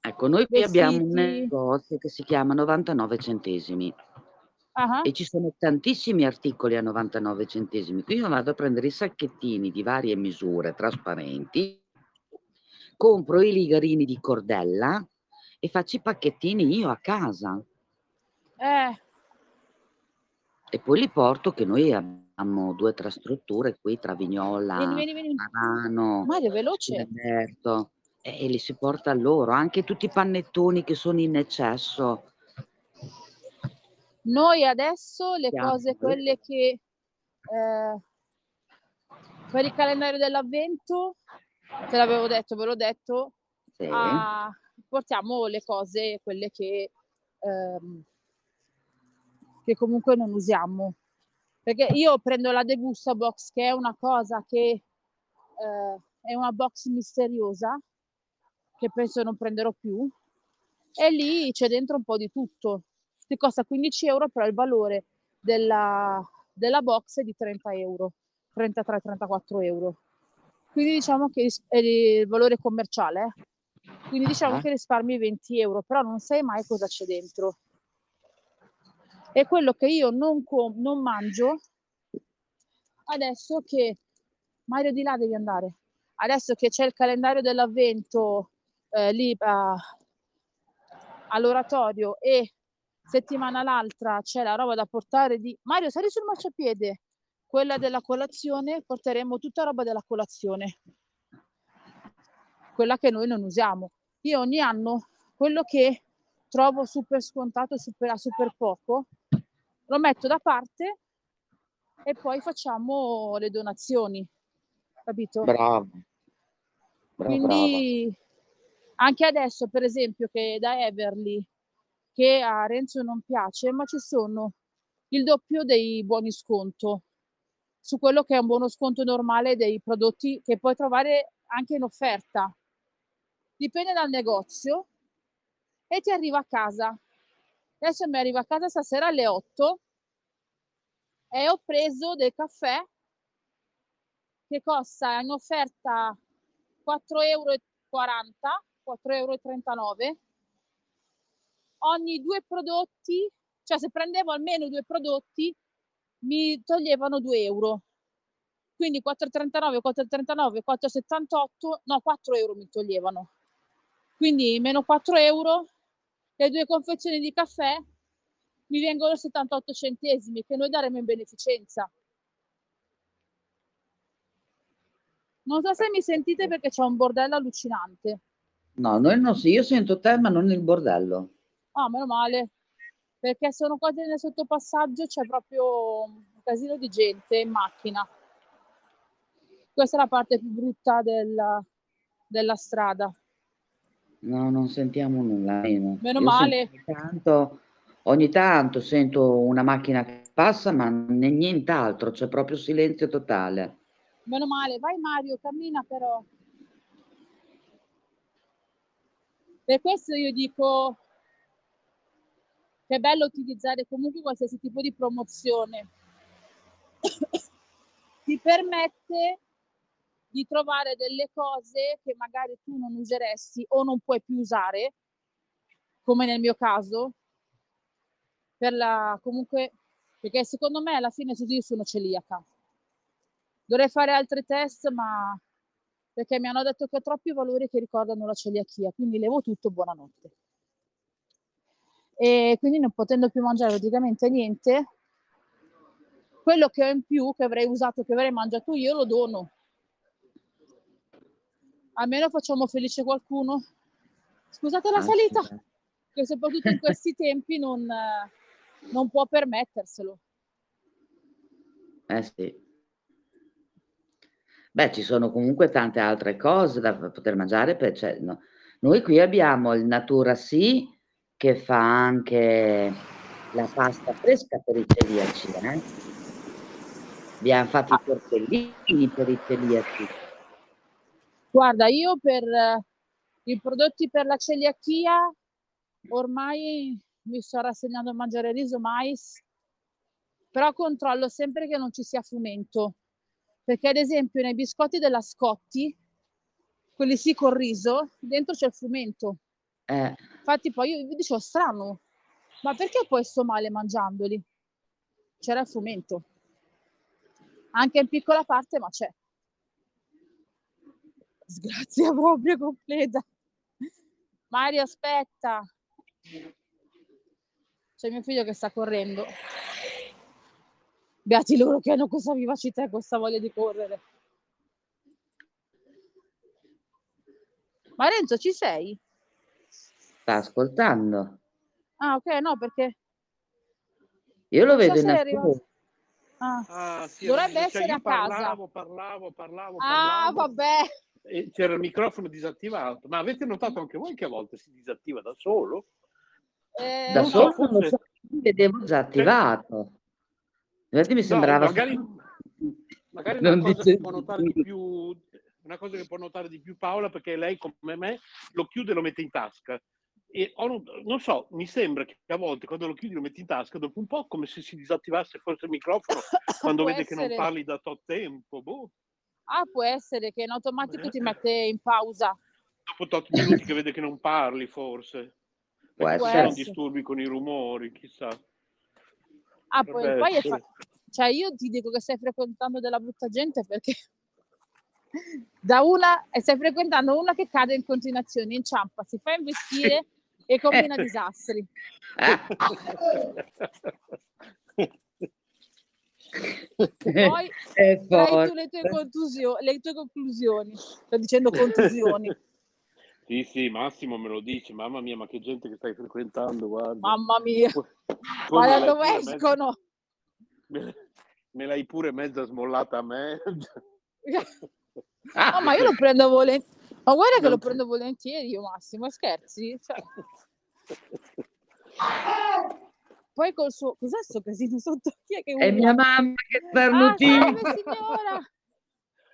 Ecco, noi qui vestiti. Abbiamo un negozio che si chiama novantanove centesimi uh-huh. e ci sono tantissimi articoli a novantanove centesimi. Qui io vado a prendere i sacchettini di varie misure trasparenti, compro i ligarini di cordella e faccio i pacchettini io a casa. Eh. E poi li porto, che noi abbiamo due o tre strutture qui tra Vignola, vieni, vieni, vieni. Marano, Mario, veloce. Alberto, e, e li si porta a loro, anche tutti i pannettoni che sono in eccesso. Noi adesso le Chiamoli. cose, quelle che... Eh, per il calendario dell'avvento, te l'avevo detto, ve l'ho detto, sì. a, portiamo le cose, quelle che, ehm, che comunque non usiamo. Perché io prendo la Degusta Box, che è una cosa che eh, è una box misteriosa, che penso non prenderò più, e lì c'è dentro un po' di tutto. Ti costa quindici euro, però il valore della, della box è di trenta euro. trentatré trentaquattro euro, quindi diciamo che è il valore commerciale, eh? Quindi diciamo che risparmi venti euro, però non sai mai cosa c'è dentro. E quello che io non, com- non mangio adesso che Mario di là devi andare, adesso che c'è il calendario dell'avvento eh, lì a- all'oratorio, e settimana l'altra c'è la roba da portare di Mario, sali sul marciapiede, quella della colazione, porteremo tutta roba della colazione, quella che noi non usiamo. Io ogni anno quello che trovo super scontato, super a super poco, lo metto da parte e poi facciamo le donazioni, capito? Bravo, bravo, quindi bravo. Anche adesso, per esempio, che da Everly, che a Renzo non piace, ma ci sono il doppio dei buoni sconto su quello che è un buono sconto normale dei prodotti che puoi trovare anche in offerta. Dipende dal negozio e ti arriva a casa. Adesso mi arriva a casa stasera alle otto e ho preso del caffè che costa in offerta quattro virgola quaranta euro, quattro virgola trentanove euro. Ogni due prodotti, cioè se prendevo almeno due prodotti, mi toglievano due euro, quindi quattro virgola trentanove, quattro virgola trentanove, quattro virgola settantotto, no, quattro euro mi toglievano, quindi meno quattro euro, le due confezioni di caffè mi vengono settantotto centesimi che noi daremo in beneficenza. Non so se mi sentite perché c'è un bordello allucinante. No, noi non si, io sento te ma non il bordello. Ah, meno male, perché sono qua nel sottopassaggio, c'è proprio un casino di gente in macchina. Questa è la parte più brutta della, della strada. No, non sentiamo nulla. Meno Io male. Ogni tanto, ogni tanto sento una macchina che passa, ma nient'altro, c'è proprio silenzio totale. Meno male. Vai Mario, cammina però. Per questo io dico... che è bello utilizzare comunque qualsiasi tipo di promozione. Ti permette di trovare delle cose che magari tu non useresti o non puoi più usare, come nel mio caso, per la, comunque, perché secondo me alla fine io sono celiaca. Dovrei fare altri test, ma perché mi hanno detto che ho troppi valori che ricordano la celiachia, quindi levo tutto, buonanotte. E quindi non potendo più mangiare praticamente niente, quello che ho in più, che avrei usato, che avrei mangiato io, lo dono. Almeno facciamo felice qualcuno. Scusate la salita, che soprattutto in questi tempi non, non può permetterselo. Eh sì. Beh, ci sono comunque tante altre cose da poter mangiare. Per, cioè, no. Noi qui abbiamo il Natura Sì, che fa anche la pasta fresca per i celiaci, eh? Abbiamo fatto ah. i tortellini per i celiaci. Guarda, io per eh, i prodotti per la celiachia ormai mi sto rassegnando a mangiare riso, mais, però controllo sempre che non ci sia frumento, perché ad esempio nei biscotti della Scotti, quelli sì col riso, dentro c'è il frumento. Eh. Infatti poi io vi dicevo, strano, ma perché poi sto male mangiandoli? C'era il frumento, anche in piccola parte, ma c'è. Disgrazia proprio completa. Mario, aspetta. C'è mio figlio che sta correndo. Beati loro che hanno questa vivacità e questa voglia di correre. Ma Renzo, ci sei? Sta ascoltando. Ah, ok, no, perché... Io lo vedo in attività. Ah. Ah, sì, dovrebbe essere a parlavo, casa. Parlavo, parlavo, parlavo. Ah, parlavo. Vabbè. E c'era il microfono disattivato. Ma avete notato anche voi che a volte si disattiva da solo? Eh, da solo so, forse... so, vedevo già attivato. Cioè... mi sembrava... No, magari magari non una, cosa dice... che può notare di più, una cosa che può notare di più Paola, perché lei come me lo chiude e lo mette in tasca. E ho, non so, mi sembra che a volte quando lo chiudi lo metti in tasca, dopo un po' come se si disattivasse forse il microfono quando vede essere... che non parli da tot tempo. Boh. Ah, può essere che in automatico eh. ti mette in pausa. Dopo tot minuti che vede che non parli, forse. Può può non disturbi con i rumori, chissà. Ah, poi, poi è fa... cioè io ti dico che stai frequentando della brutta gente perché da una e stai frequentando una che cade in continuazione, inciampa, si fa investire e combina disastri. Poi fai tu le tue, contusio- le tue conclusioni. Sto dicendo contusioni. Sì, sì, Massimo me lo dice. Mamma mia, ma che gente che stai frequentando, guarda. Mamma mia, poi, poi ma da dove escono? Mezza, me l'hai pure mezza smollata a me. Ah, no, ma io lo prendo volentieri. Ma guarda che lo prendo volentieri io, Massimo, scherzi? Cioè... Poi col suo... Cos'è sto casino sotto? Chi è che è mia mamma che starnutiva. Ah, signora!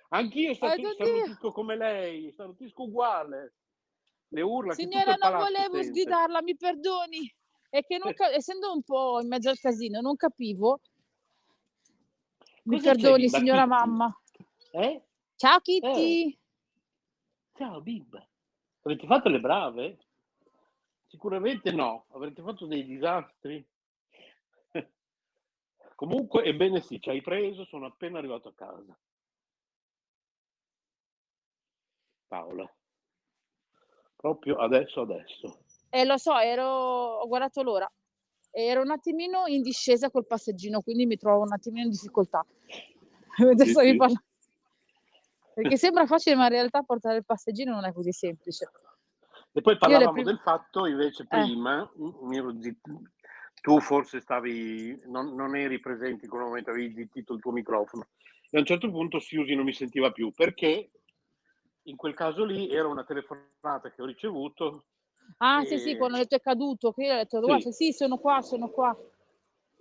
Anch'io starnutisco come lei, starnutisco uguale. Le urla signora, che non volevo sente. Sgridarla, mi perdoni. È che non ca... essendo un po' in mezzo al casino, non capivo. Mi cosa perdoni, signora mamma. Eh? Ciao Kitty. Eh. Ciao bimba. Avete fatto le brave? Sicuramente no. Avrete fatto dei disastri. Comunque, ebbene sì, ci hai preso. Sono appena arrivato a casa. Paola. Proprio adesso, adesso. Eh, lo so, ero... ho guardato l'ora. Ero un attimino in discesa col passeggino, quindi mi trovo un attimino in difficoltà. Adesso sì, mi parlo... sì. Perché sembra facile, ma in realtà portare il passeggino non è così semplice. E poi parlavamo prime... del fatto, invece, prima, eh. tu forse stavi, non, non eri presente in quel momento, avevi zittito il tuo microfono. E a un certo punto Susi non mi sentiva più, perché in quel caso lì era una telefonata che ho ricevuto. Ah, e... sì, sì, quando ho detto è caduto, che io ho detto, guarda, sì. sì, sono qua, sono qua.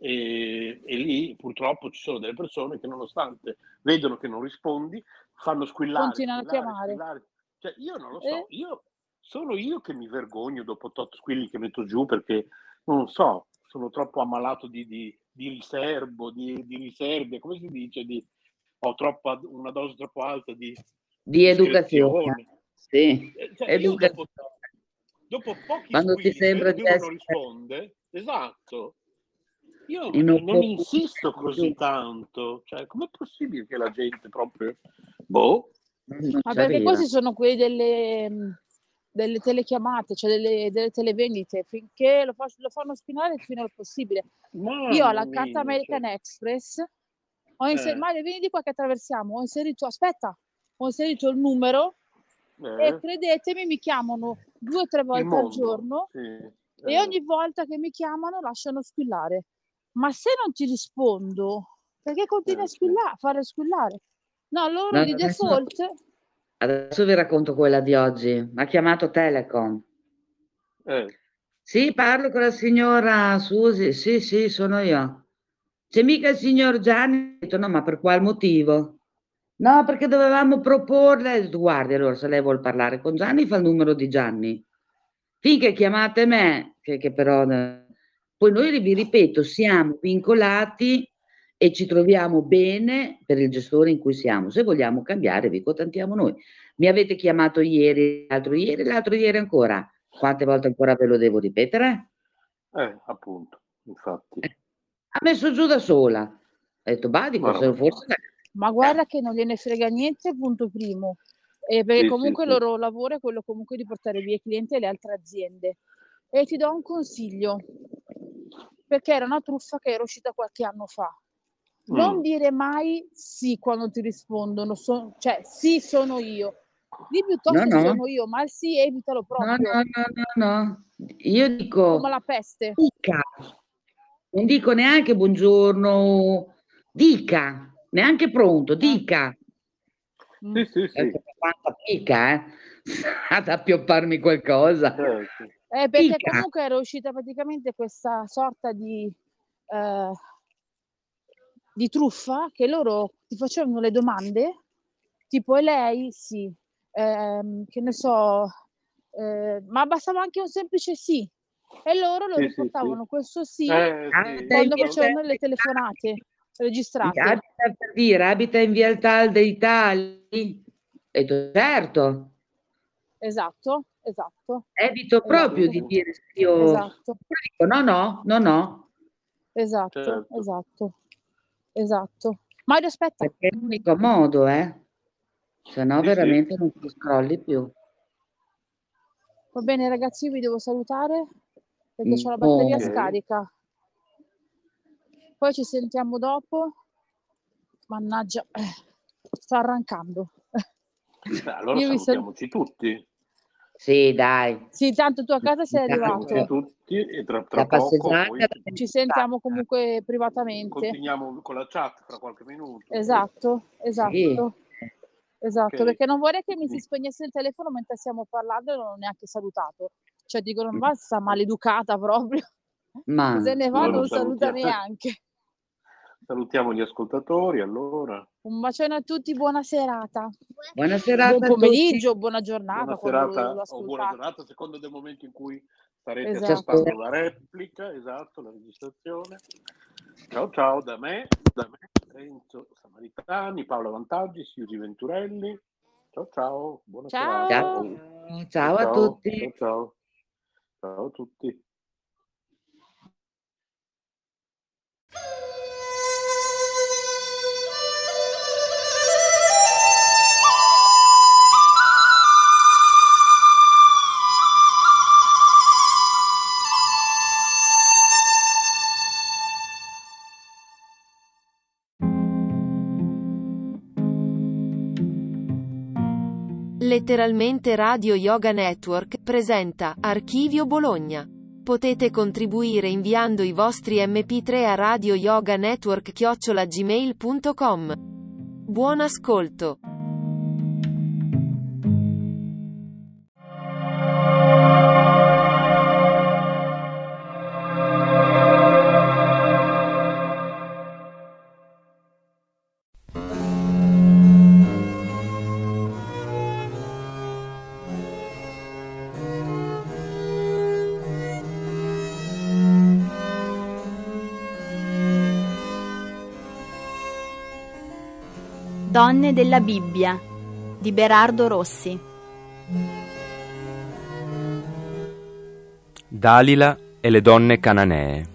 E, e lì purtroppo ci sono delle persone che nonostante vedono che non rispondi fanno squillare, continuano squillare, a chiamare squillare. Cioè, io non lo so, eh? Io sono io che mi vergogno dopo tot squilli che metto giù perché non lo so, sono troppo ammalato di, di, di riservo di, di riserve, come si dice, di, ho troppa, una dose troppo alta di, di educazione, sì. Cioè, educazione. Dopo, dopo pochi quando squilli ti sembra che non risponde, esatto. Io non, non insisto così tanto, cioè com'è possibile che la gente proprio boh, ma perché questi sono quelli delle, delle telechiamate, cioè delle, delle televendite, finché lo, faccio, lo fanno spinare fino al possibile. Mamma io alla carta American Express ho inserito, eh. Mario vieni di qua che attraversiamo, ho inserito, aspetta, ho inserito il numero eh. e credetemi mi chiamano due o tre volte al giorno, sì. eh. e ogni volta che mi chiamano lasciano squillare. Ma se non ti rispondo, perché continui a squillare, fare squillare? No, loro no, di adesso, default... Adesso vi racconto quella di oggi. Mi ha chiamato Telecom. Eh. Sì, parlo con la signora Susi. Sì, sì, sono io. C'è mica il signor Gianni? Ho detto, no, ma per qual motivo? No, perché dovevamo proporle... Ho detto, guardi, allora, se lei vuol parlare con Gianni, fa il numero di Gianni. Finché chiamate me, che, che però... Poi noi, vi ripeto, siamo vincolati e ci troviamo bene per il gestore in cui siamo. Se vogliamo cambiare, vi contattiamo noi. Mi avete chiamato ieri, l'altro ieri, l'altro ieri ancora. Quante volte ancora ve lo devo ripetere? Eh, appunto, infatti. Eh, ha messo giù da sola. Ha detto, badi, forse, forse... Ma guarda che non gliene frega niente, punto primo. eh, perché sì, comunque sì, il loro sì. lavoro è quello comunque di portare via i clienti alle altre aziende. E ti do un consiglio, perché era una truffa che era uscita qualche anno fa. Mm. Non dire mai sì quando ti rispondono, so, cioè sì sono io. Di piuttosto no, no. sono io, ma sì, evitalo proprio. No, no, no, no, no. Io dico... Come la peste. Dica. Non dico neanche buongiorno, dica, neanche pronto, dica. Mm. Sì, sì, sì. Fatica, eh? Ad appiopparmi qualcosa. Certo. Eh, perché dica. Comunque era uscita praticamente questa sorta di... Eh, di truffa, che loro ti facevano le domande, tipo e lei sì, ehm, che ne so, eh, ma bastava anche un semplice sì, e loro lo sì, riportavano sì, questo sì, eh, sì. quando facevano le telefonate registrate. Abita, per dire, abita in Via Tal dei Tali, è certo. Esatto, esatto. Evito esatto. proprio di dire io esatto. no, no, no, no. Esatto, certo. esatto. Esatto, Mario aspetta. Perché è l'unico modo, eh? Se no veramente non ti scrolli più. Va bene ragazzi, vi devo salutare perché c'ho la batteria okay. scarica. Poi ci sentiamo dopo. Mannaggia, sta arrancando. Beh, allora io salutiamoci sal- tutti. Sì, dai. Sì, tanto tu a casa sei arrivato. Tutti e tra, tra poco poi... ci sentiamo comunque privatamente. Continuiamo con la chat fra qualche minuto. Esatto, esatto. Sì. Esatto, okay. Perché non vorrei che mi si spegnesse il telefono mentre stiamo parlando e non ho neanche salutato. Cioè dico, non basta, maleducata proprio. Ma se ne va non saluta neanche. Salutiamo gli ascoltatori, allora. Un bacione a tutti, buona serata. Buona serata. Buon pomeriggio, buona giornata. Buona serata, o buona giornata, secondo del momento in cui sarete esatto. ascoltando la replica, esatto, la registrazione. Ciao ciao da me, da me, Renzo Samaritani, Paola Vantaggi, Susi Venturelli. Ciao ciao, buona ciao. serata. Ciao, ciao a tutti. Ciao, ciao. Ciao a tutti. Letteralmente Radio Yoga Network presenta Archivio Bologna. Potete contribuire inviando i vostri emme pi tre a Radio Yoga Network chiocciola gmail punto com. Buon ascolto. Donne della Bibbia di Berardo Rossi. Dalila e le donne cananee.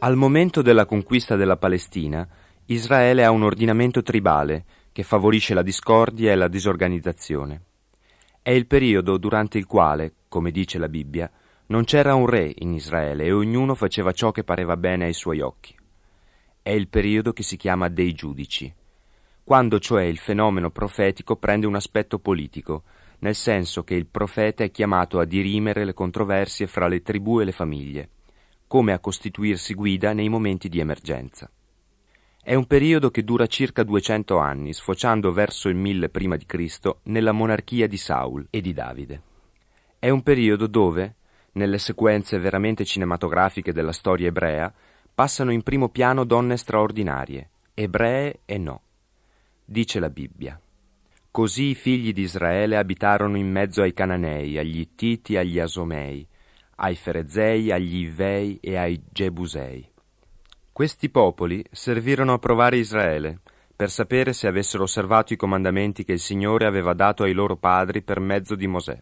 Al momento della conquista della Palestina, Israele ha un ordinamento tribale che favorisce la discordia e la disorganizzazione. È il periodo durante il quale, come dice la Bibbia, non c'era un re in Israele e ognuno faceva ciò che pareva bene ai suoi occhi. È il periodo che si chiama dei giudici, quando cioè il fenomeno profetico prende un aspetto politico, nel senso che il profeta è chiamato a dirimere le controversie fra le tribù e le famiglie, come a costituirsi guida nei momenti di emergenza. È un periodo che dura circa duecento anni, sfociando verso il mille prima di Cristo nella monarchia di Saul e di Davide. È un periodo dove, nelle sequenze veramente cinematografiche della storia ebrea, passano in primo piano donne straordinarie, ebree e no. Dice la Bibbia: «Così i figli di Israele abitarono in mezzo ai Cananei, agli Ittiti, agli Asomei, ai Ferezei, agli Ivei e ai Gebusei». Questi popoli servirono a provare Israele, per sapere se avessero osservato i comandamenti che il Signore aveva dato ai loro padri per mezzo di Mosè.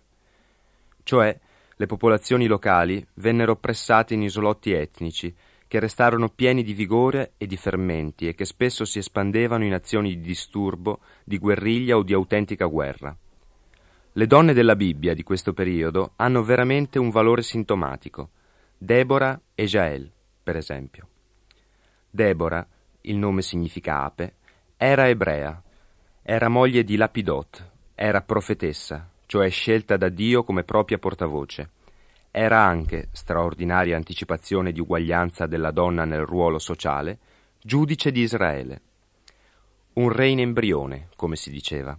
Cioè, le popolazioni locali vennero oppressate in isolotti etnici che restarono pieni di vigore e di fermenti e che spesso si espandevano in azioni di disturbo, di guerriglia o di autentica guerra. Le donne della Bibbia di questo periodo hanno veramente un valore sintomatico, Deborah e Jael, per esempio. Deborah, il nome significa ape, era ebrea, era moglie di Lapidot, era profetessa, cioè scelta da Dio come propria portavoce. Era anche, straordinaria anticipazione di uguaglianza della donna nel ruolo sociale, giudice di Israele. Un re in embrione, come si diceva.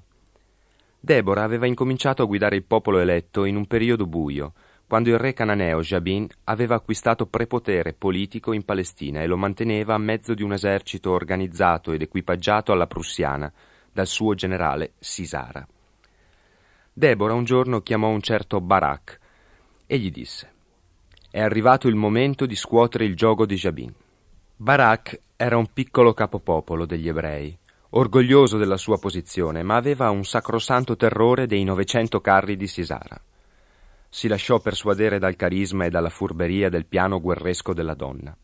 Deborah aveva incominciato a guidare il popolo eletto in un periodo buio, quando il re cananeo Jabin aveva acquistato prepotere politico in Palestina e lo manteneva a mezzo di un esercito organizzato ed equipaggiato alla prussiana dal suo generale Sisara. Deborah un giorno chiamò un certo Barak e gli disse: «È arrivato il momento di scuotere il giogo di Jabin». Barak era un piccolo capopopolo degli ebrei, orgoglioso della sua posizione, ma aveva un sacrosanto terrore dei novecento carri di Sisara. Si lasciò persuadere dal carisma e dalla furberia del piano guerresco della donna.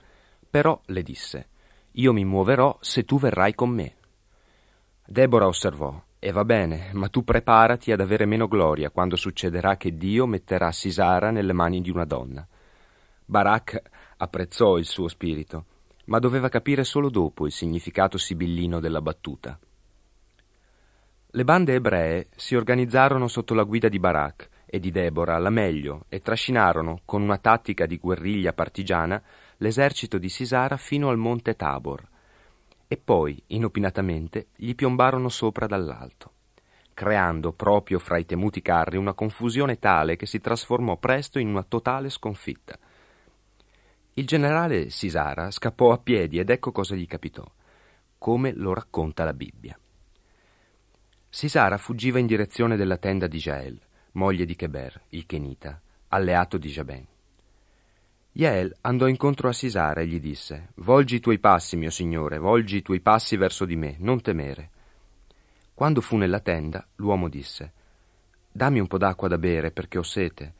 Però le disse: «Io mi muoverò se tu verrai con me». Deborah osservò: «E va bene, ma tu preparati ad avere meno gloria quando succederà che Dio metterà Sisara nelle mani di una donna». Barak apprezzò il suo spirito, ma doveva capire solo dopo il significato sibillino della battuta. Le bande ebree si organizzarono sotto la guida di Barak e di Deborah alla meglio e trascinarono, con una tattica di guerriglia partigiana, l'esercito di Sisara fino al monte Tabor e poi, inopinatamente, gli piombarono sopra dall'alto, creando proprio fra i temuti carri una confusione tale che si trasformò presto in una totale sconfitta. Il generale Sisara scappò a piedi ed ecco cosa gli capitò, come lo racconta la Bibbia. Sisara fuggiva in direzione della tenda di Jael, moglie di Cheber, il Kenita, alleato di Jabin. Jael andò incontro a Sisara e gli disse: «Volgi i tuoi passi, mio signore, volgi i tuoi passi verso di me, non temere». Quando fu nella tenda, l'uomo disse: «Dammi un po' d'acqua da bere perché ho sete».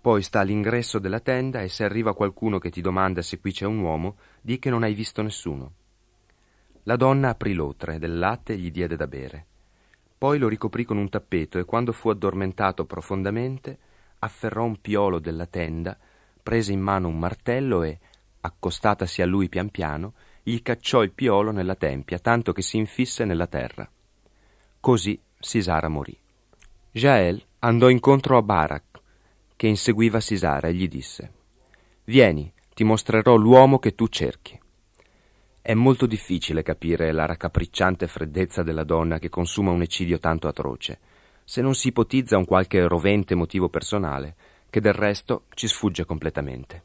Poi sta all'ingresso della tenda e se arriva qualcuno che ti domanda se qui c'è un uomo, di che non hai visto nessuno. La donna aprì l'otre del latte e gli diede da bere. Poi lo ricoprì con un tappeto e quando fu addormentato profondamente, afferrò un piolo della tenda, prese in mano un martello e, accostatasi a lui pian piano, gli cacciò il piolo nella tempia, tanto che si infisse nella terra. Così Sisara morì. Jael andò incontro a Barak, che inseguiva Sisara, e gli disse: «Vieni, ti mostrerò l'uomo che tu cerchi». È molto difficile capire la raccapricciante freddezza della donna che consuma un eccidio tanto atroce, se non si ipotizza un qualche rovente motivo personale, che del resto ci sfugge completamente.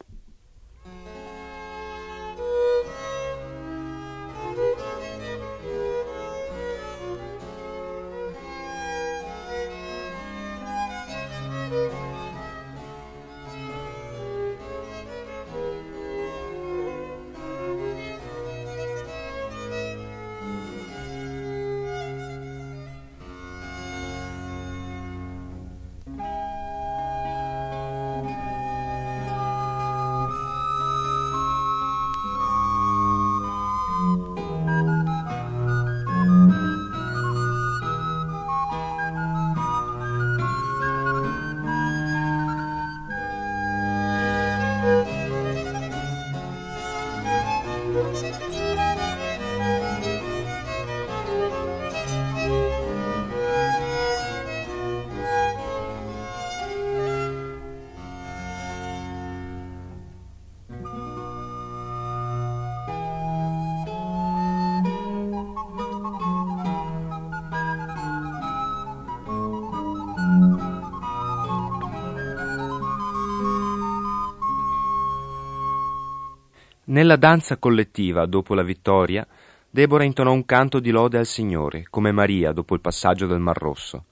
Nella danza collettiva, dopo la vittoria, Deborah intonò un canto di lode al Signore, come Maria dopo il passaggio del Mar Rosso.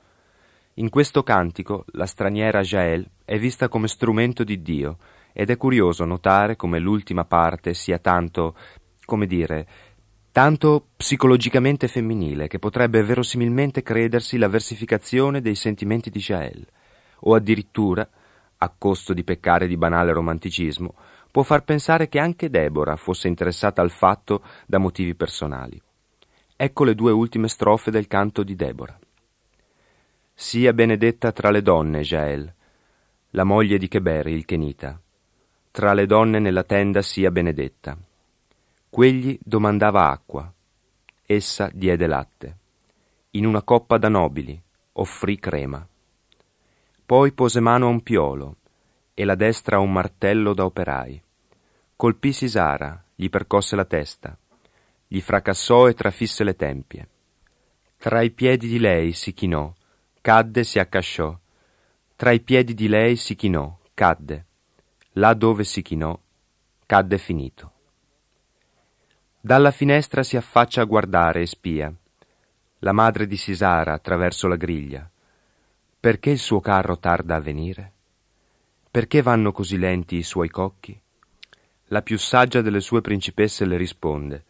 In questo cantico la straniera Jael è vista come strumento di Dio ed è curioso notare come l'ultima parte sia tanto, come dire, tanto psicologicamente femminile che potrebbe verosimilmente credersi la versificazione dei sentimenti di Jael, o addirittura a costo di peccare di banale romanticismo, può far pensare che anche Deborah fosse interessata al fatto da motivi personali. Ecco le due ultime strofe del canto di Deborah. Sia benedetta tra le donne Jael, la moglie di Cheberi il Kenita. Tra le donne nella tenda sia benedetta. Quegli domandava acqua, essa diede latte. In una coppa da nobili offrì crema. Poi pose mano a un piolo e la destra a un martello da operai. Colpì Sisara, gli percosse la testa, gli fracassò e trafisse le tempie. Tra i piedi di lei si chinò, cadde, si accasciò. Tra i piedi di lei si chinò, cadde. Là dove si chinò, cadde finito. Dalla finestra si affaccia a guardare e spia. La madre di Sisara attraverso la griglia. Perché il suo carro tarda a venire? Perché vanno così lenti i suoi cocchi? La più saggia delle sue principesse le risponde.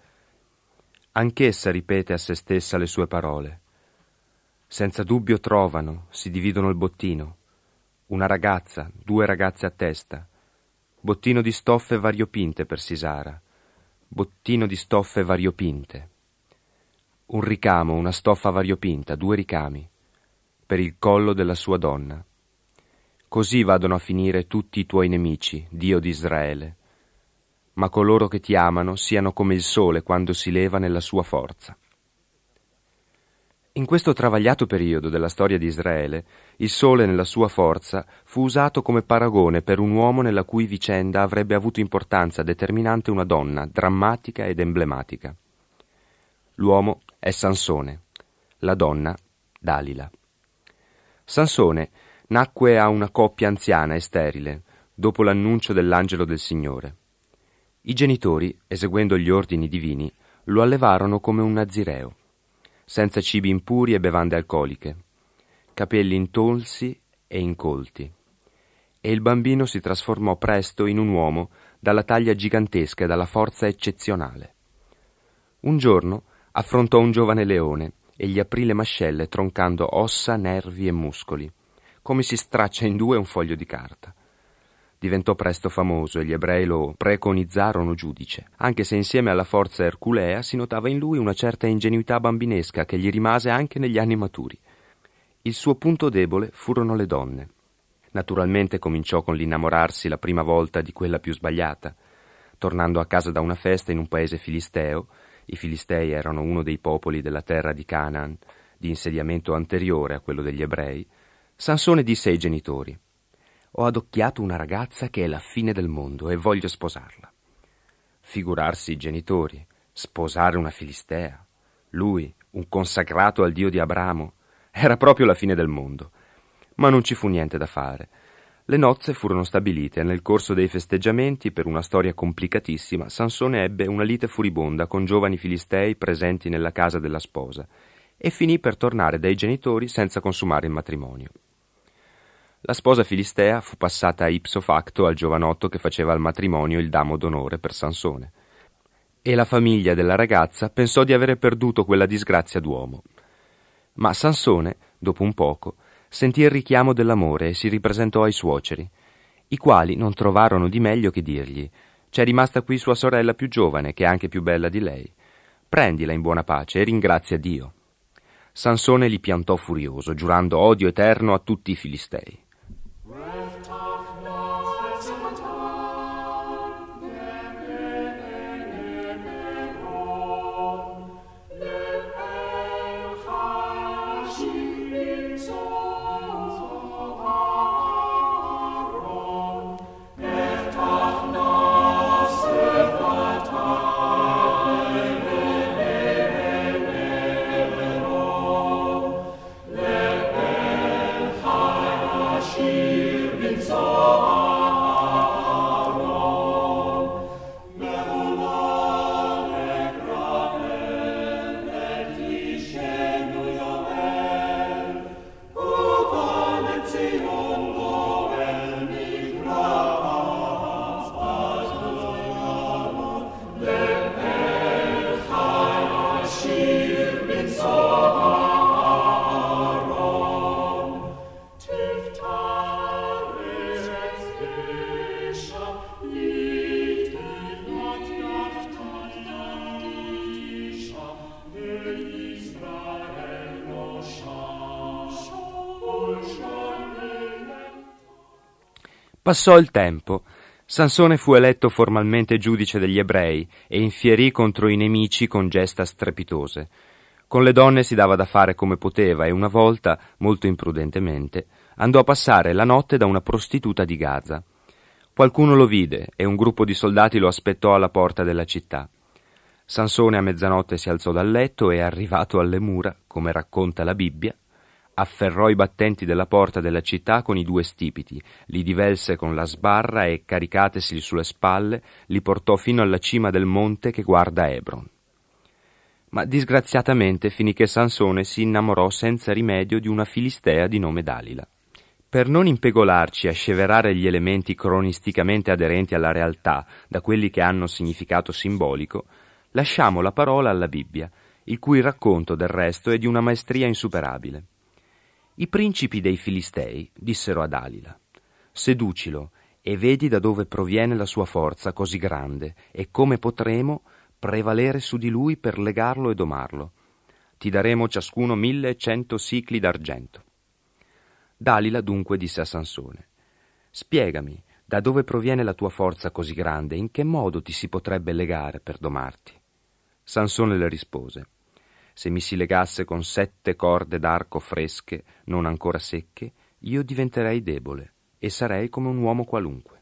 Anch'essa ripete a se stessa le sue parole. Senza dubbio trovano, si dividono il bottino. Una ragazza, due ragazze a testa. Bottino di stoffe variopinte per Sisara. Bottino di stoffe variopinte. Un ricamo, una stoffa variopinta, due ricami. Per il collo della sua donna. Così vadano a finire tutti i tuoi nemici, Dio di Israele. Ma coloro che ti amano siano come il sole quando si leva nella sua forza. In questo travagliato periodo della storia di Israele, il sole nella sua forza fu usato come paragone per un uomo nella cui vicenda avrebbe avuto importanza determinante una donna, drammatica ed emblematica. L'uomo è Sansone, la donna Dalila. Sansone nacque a una coppia anziana e sterile, dopo l'annuncio dell'angelo del Signore. I genitori, eseguendo gli ordini divini, lo allevarono come un nazireo, senza cibi impuri e bevande alcoliche, capelli intonsi e incolti. E il bambino si trasformò presto in un uomo dalla taglia gigantesca e dalla forza eccezionale. Un giorno affrontò un giovane leone e gli aprì le mascelle troncando ossa, nervi e muscoli, come si straccia in due un foglio di carta. Diventò presto famoso e gli ebrei lo preconizzarono giudice, anche se insieme alla forza erculea si notava in lui una certa ingenuità bambinesca che gli rimase anche negli anni maturi. Il suo punto debole furono le donne. Naturalmente cominciò con l'innamorarsi la prima volta di quella più sbagliata. Tornando a casa da una festa in un paese filisteo, i Filistei erano uno dei popoli della terra di Canaan, di insediamento anteriore a quello degli ebrei, Sansone disse ai genitori: «Ho adocchiato una ragazza che è la fine del mondo e voglio sposarla». Figurarsi i genitori, sposare una filistea. Lui, un consacrato al Dio di Abramo, era proprio la fine del mondo. Ma non ci fu niente da fare. Le nozze furono stabilite e nel corso dei festeggiamenti, per una storia complicatissima, Sansone ebbe una lite furibonda con giovani filistei presenti nella casa della sposa e finì per tornare dai genitori senza consumare il matrimonio. La sposa filistea fu passata ipso facto al giovanotto che faceva al matrimonio il damo d'onore per Sansone, e la famiglia della ragazza pensò di avere perduto quella disgrazia d'uomo. Ma Sansone, dopo un poco, sentì il richiamo dell'amore e si ripresentò ai suoceri, i quali non trovarono di meglio che dirgli: «C'è rimasta qui sua sorella più giovane, che è anche più bella di lei. Prendila in buona pace e ringrazia Dio». Sansone li piantò furioso, giurando odio eterno a tutti i Filistei. Passò il tempo. Sansone fu eletto formalmente giudice degli ebrei e infierì contro i nemici con gesta strepitose. Con le donne si dava da fare come poteva e una volta, molto imprudentemente, andò a passare la notte da una prostituta di Gaza. Qualcuno lo vide e un gruppo di soldati lo aspettò alla porta della città. Sansone a mezzanotte si alzò dal letto e, arrivato alle mura, come racconta la Bibbia, afferrò i battenti della porta della città con i due stipiti, li divelse con la sbarra e, caricatesi sulle spalle, li portò fino alla cima del monte che guarda Ebron. Ma disgraziatamente finì che Sansone si innamorò senza rimedio di una filistea di nome Dalila. Per non impegolarci a sceverare gli elementi cronisticamente aderenti alla realtà da quelli che hanno significato simbolico, lasciamo la parola alla Bibbia, il cui racconto del resto è di una maestria insuperabile. I principi dei Filistei dissero a Dalila: «Seducilo e vedi da dove proviene la sua forza così grande e come potremo prevalere su di lui per legarlo e domarlo. Ti daremo ciascuno millecento sicli d'argento». Dalila dunque disse a Sansone: «Spiegami da dove proviene la tua forza così grande e in che modo ti si potrebbe legare per domarti». Sansone le rispose: «Se mi si legasse con sette corde d'arco fresche, non ancora secche, io diventerei debole e sarei come un uomo qualunque».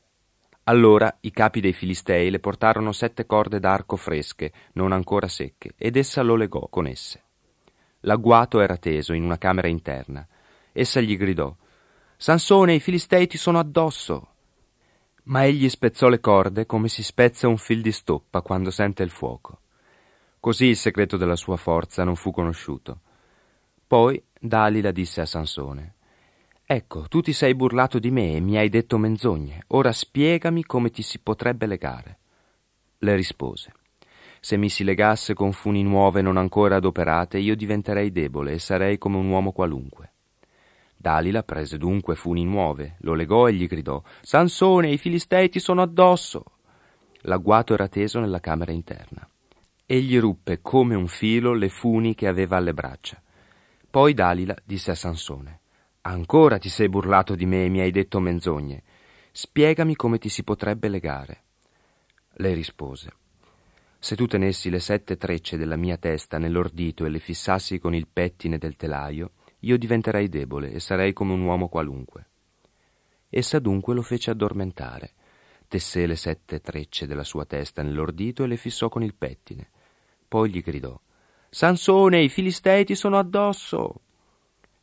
Allora i capi dei Filistei le portarono sette corde d'arco fresche, non ancora secche, ed essa lo legò con esse. L'agguato era teso in una camera interna. Essa gli gridò: «Sansone, i Filistei ti sono addosso!» Ma egli spezzò le corde come si spezza un fil di stoppa quando sente il fuoco. Così il segreto della sua forza non fu conosciuto. Poi Dalila disse a Sansone: «Ecco, tu ti sei burlato di me e mi hai detto menzogne. Ora spiegami come ti si potrebbe legare». Le rispose: «Se mi si legasse con funi nuove non ancora adoperate, io diventerei debole e sarei come un uomo qualunque». Dalila prese dunque funi nuove, lo legò e gli gridò: «Sansone, i Filistei ti sono addosso!» L'agguato era teso nella camera interna. Egli ruppe come un filo le funi che aveva alle braccia. Poi Dalila disse a Sansone: «Ancora ti sei burlato di me e mi hai detto menzogne. Spiegami come ti si potrebbe legare». Le rispose: «Se tu tenessi le sette trecce della mia testa nell'ordito e le fissassi con il pettine del telaio, io diventerei debole e sarei come un uomo qualunque». Essa dunque lo fece addormentare. Tessè le sette trecce della sua testa nell'ordito e le fissò con il pettine. Poi gli gridò: «Sansone, i Filistei ti sono addosso!»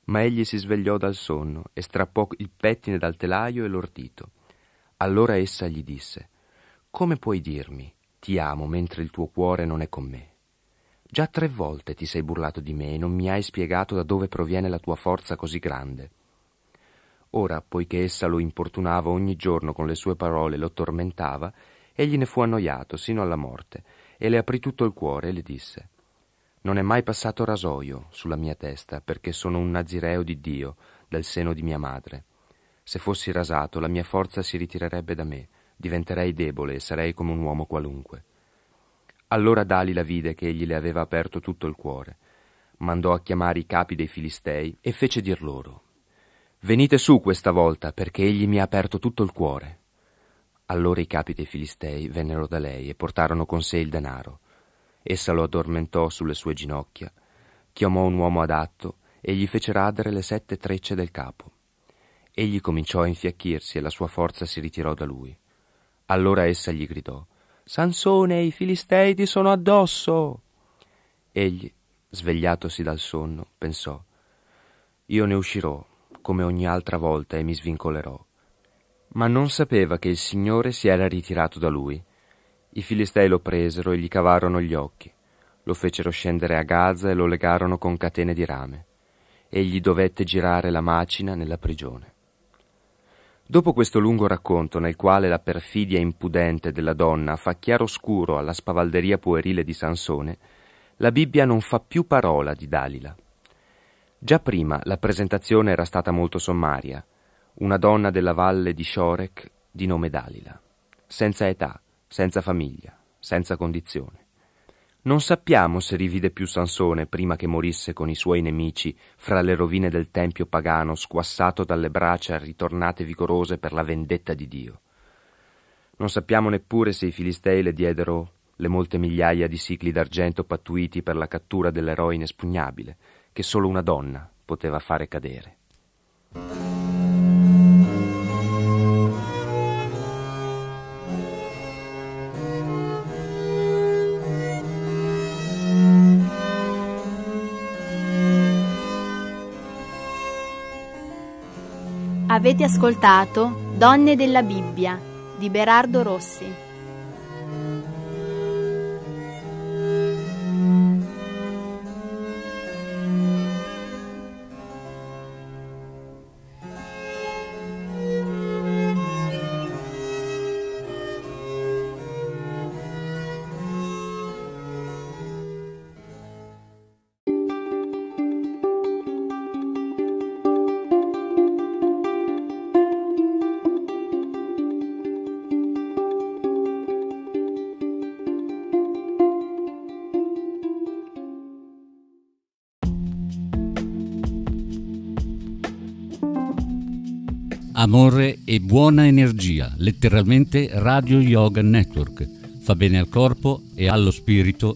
Ma egli si svegliò dal sonno e strappò il pettine dal telaio e l'ordito. Allora essa gli disse: «Come puoi dirmi ti amo mentre il tuo cuore non è con me? Già tre volte ti sei burlato di me e non mi hai spiegato da dove proviene la tua forza così grande». Ora, poiché essa lo importunava ogni giorno con le sue parole e lo tormentava, egli ne fu annoiato sino alla morte e le aprì tutto il cuore e le disse: «Non è mai passato rasoio sulla mia testa, perché sono un nazireo di Dio dal seno di mia madre. Se fossi rasato, la mia forza si ritirerebbe da me, diventerei debole e sarei come un uomo qualunque». Allora Dalila vide che egli le aveva aperto tutto il cuore. Mandò a chiamare i capi dei Filistei e fece dir loro: «Venite su questa volta, perché egli mi ha aperto tutto il cuore». Allora i capi dei Filistei vennero da lei e portarono con sé il denaro. Essa lo addormentò sulle sue ginocchia, chiamò un uomo adatto e gli fece radere le sette trecce del capo. Egli cominciò a infiacchirsi e la sua forza si ritirò da lui. Allora essa gli gridò: «Sansone, i Filistei ti sono addosso!» Egli, svegliatosi dal sonno, pensò: «Io ne uscirò come ogni altra volta e mi svincolerò». Ma non sapeva che il Signore si era ritirato da lui. I Filistei lo presero e gli cavarono gli occhi, lo fecero scendere a Gaza e lo legarono con catene di rame. Egli dovette girare la macina nella prigione. Dopo questo lungo racconto, nel quale la perfidia impudente della donna fa chiaroscuro alla spavalderia puerile di Sansone, la Bibbia non fa più parola di Dalila. Già prima la presentazione era stata molto sommaria: una donna della valle di Shorek di nome Dalila, senza età, senza famiglia, senza condizione. Non sappiamo se rivide più Sansone prima che morisse con i suoi nemici fra le rovine del tempio pagano, squassato dalle braccia ritornate vigorose per la vendetta di Dio. Non sappiamo neppure se i Filistei le diedero le molte migliaia di sicli d'argento pattuiti per la cattura dell'eroe inespugnabile, che solo una donna poteva fare cadere. Avete ascoltato Donne della Bibbia di Berardo Rossi. Amore e buona energia, letteralmente Radio Yoga Network. Fa bene al corpo e allo spirito.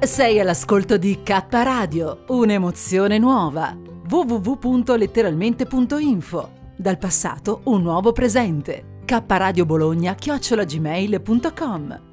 Sei all'ascolto di K Radio, un'emozione nuova. w w w punto letteralmente punto info. Dal passato un nuovo presente. K Radio Bologna chiocciola gmail punto com.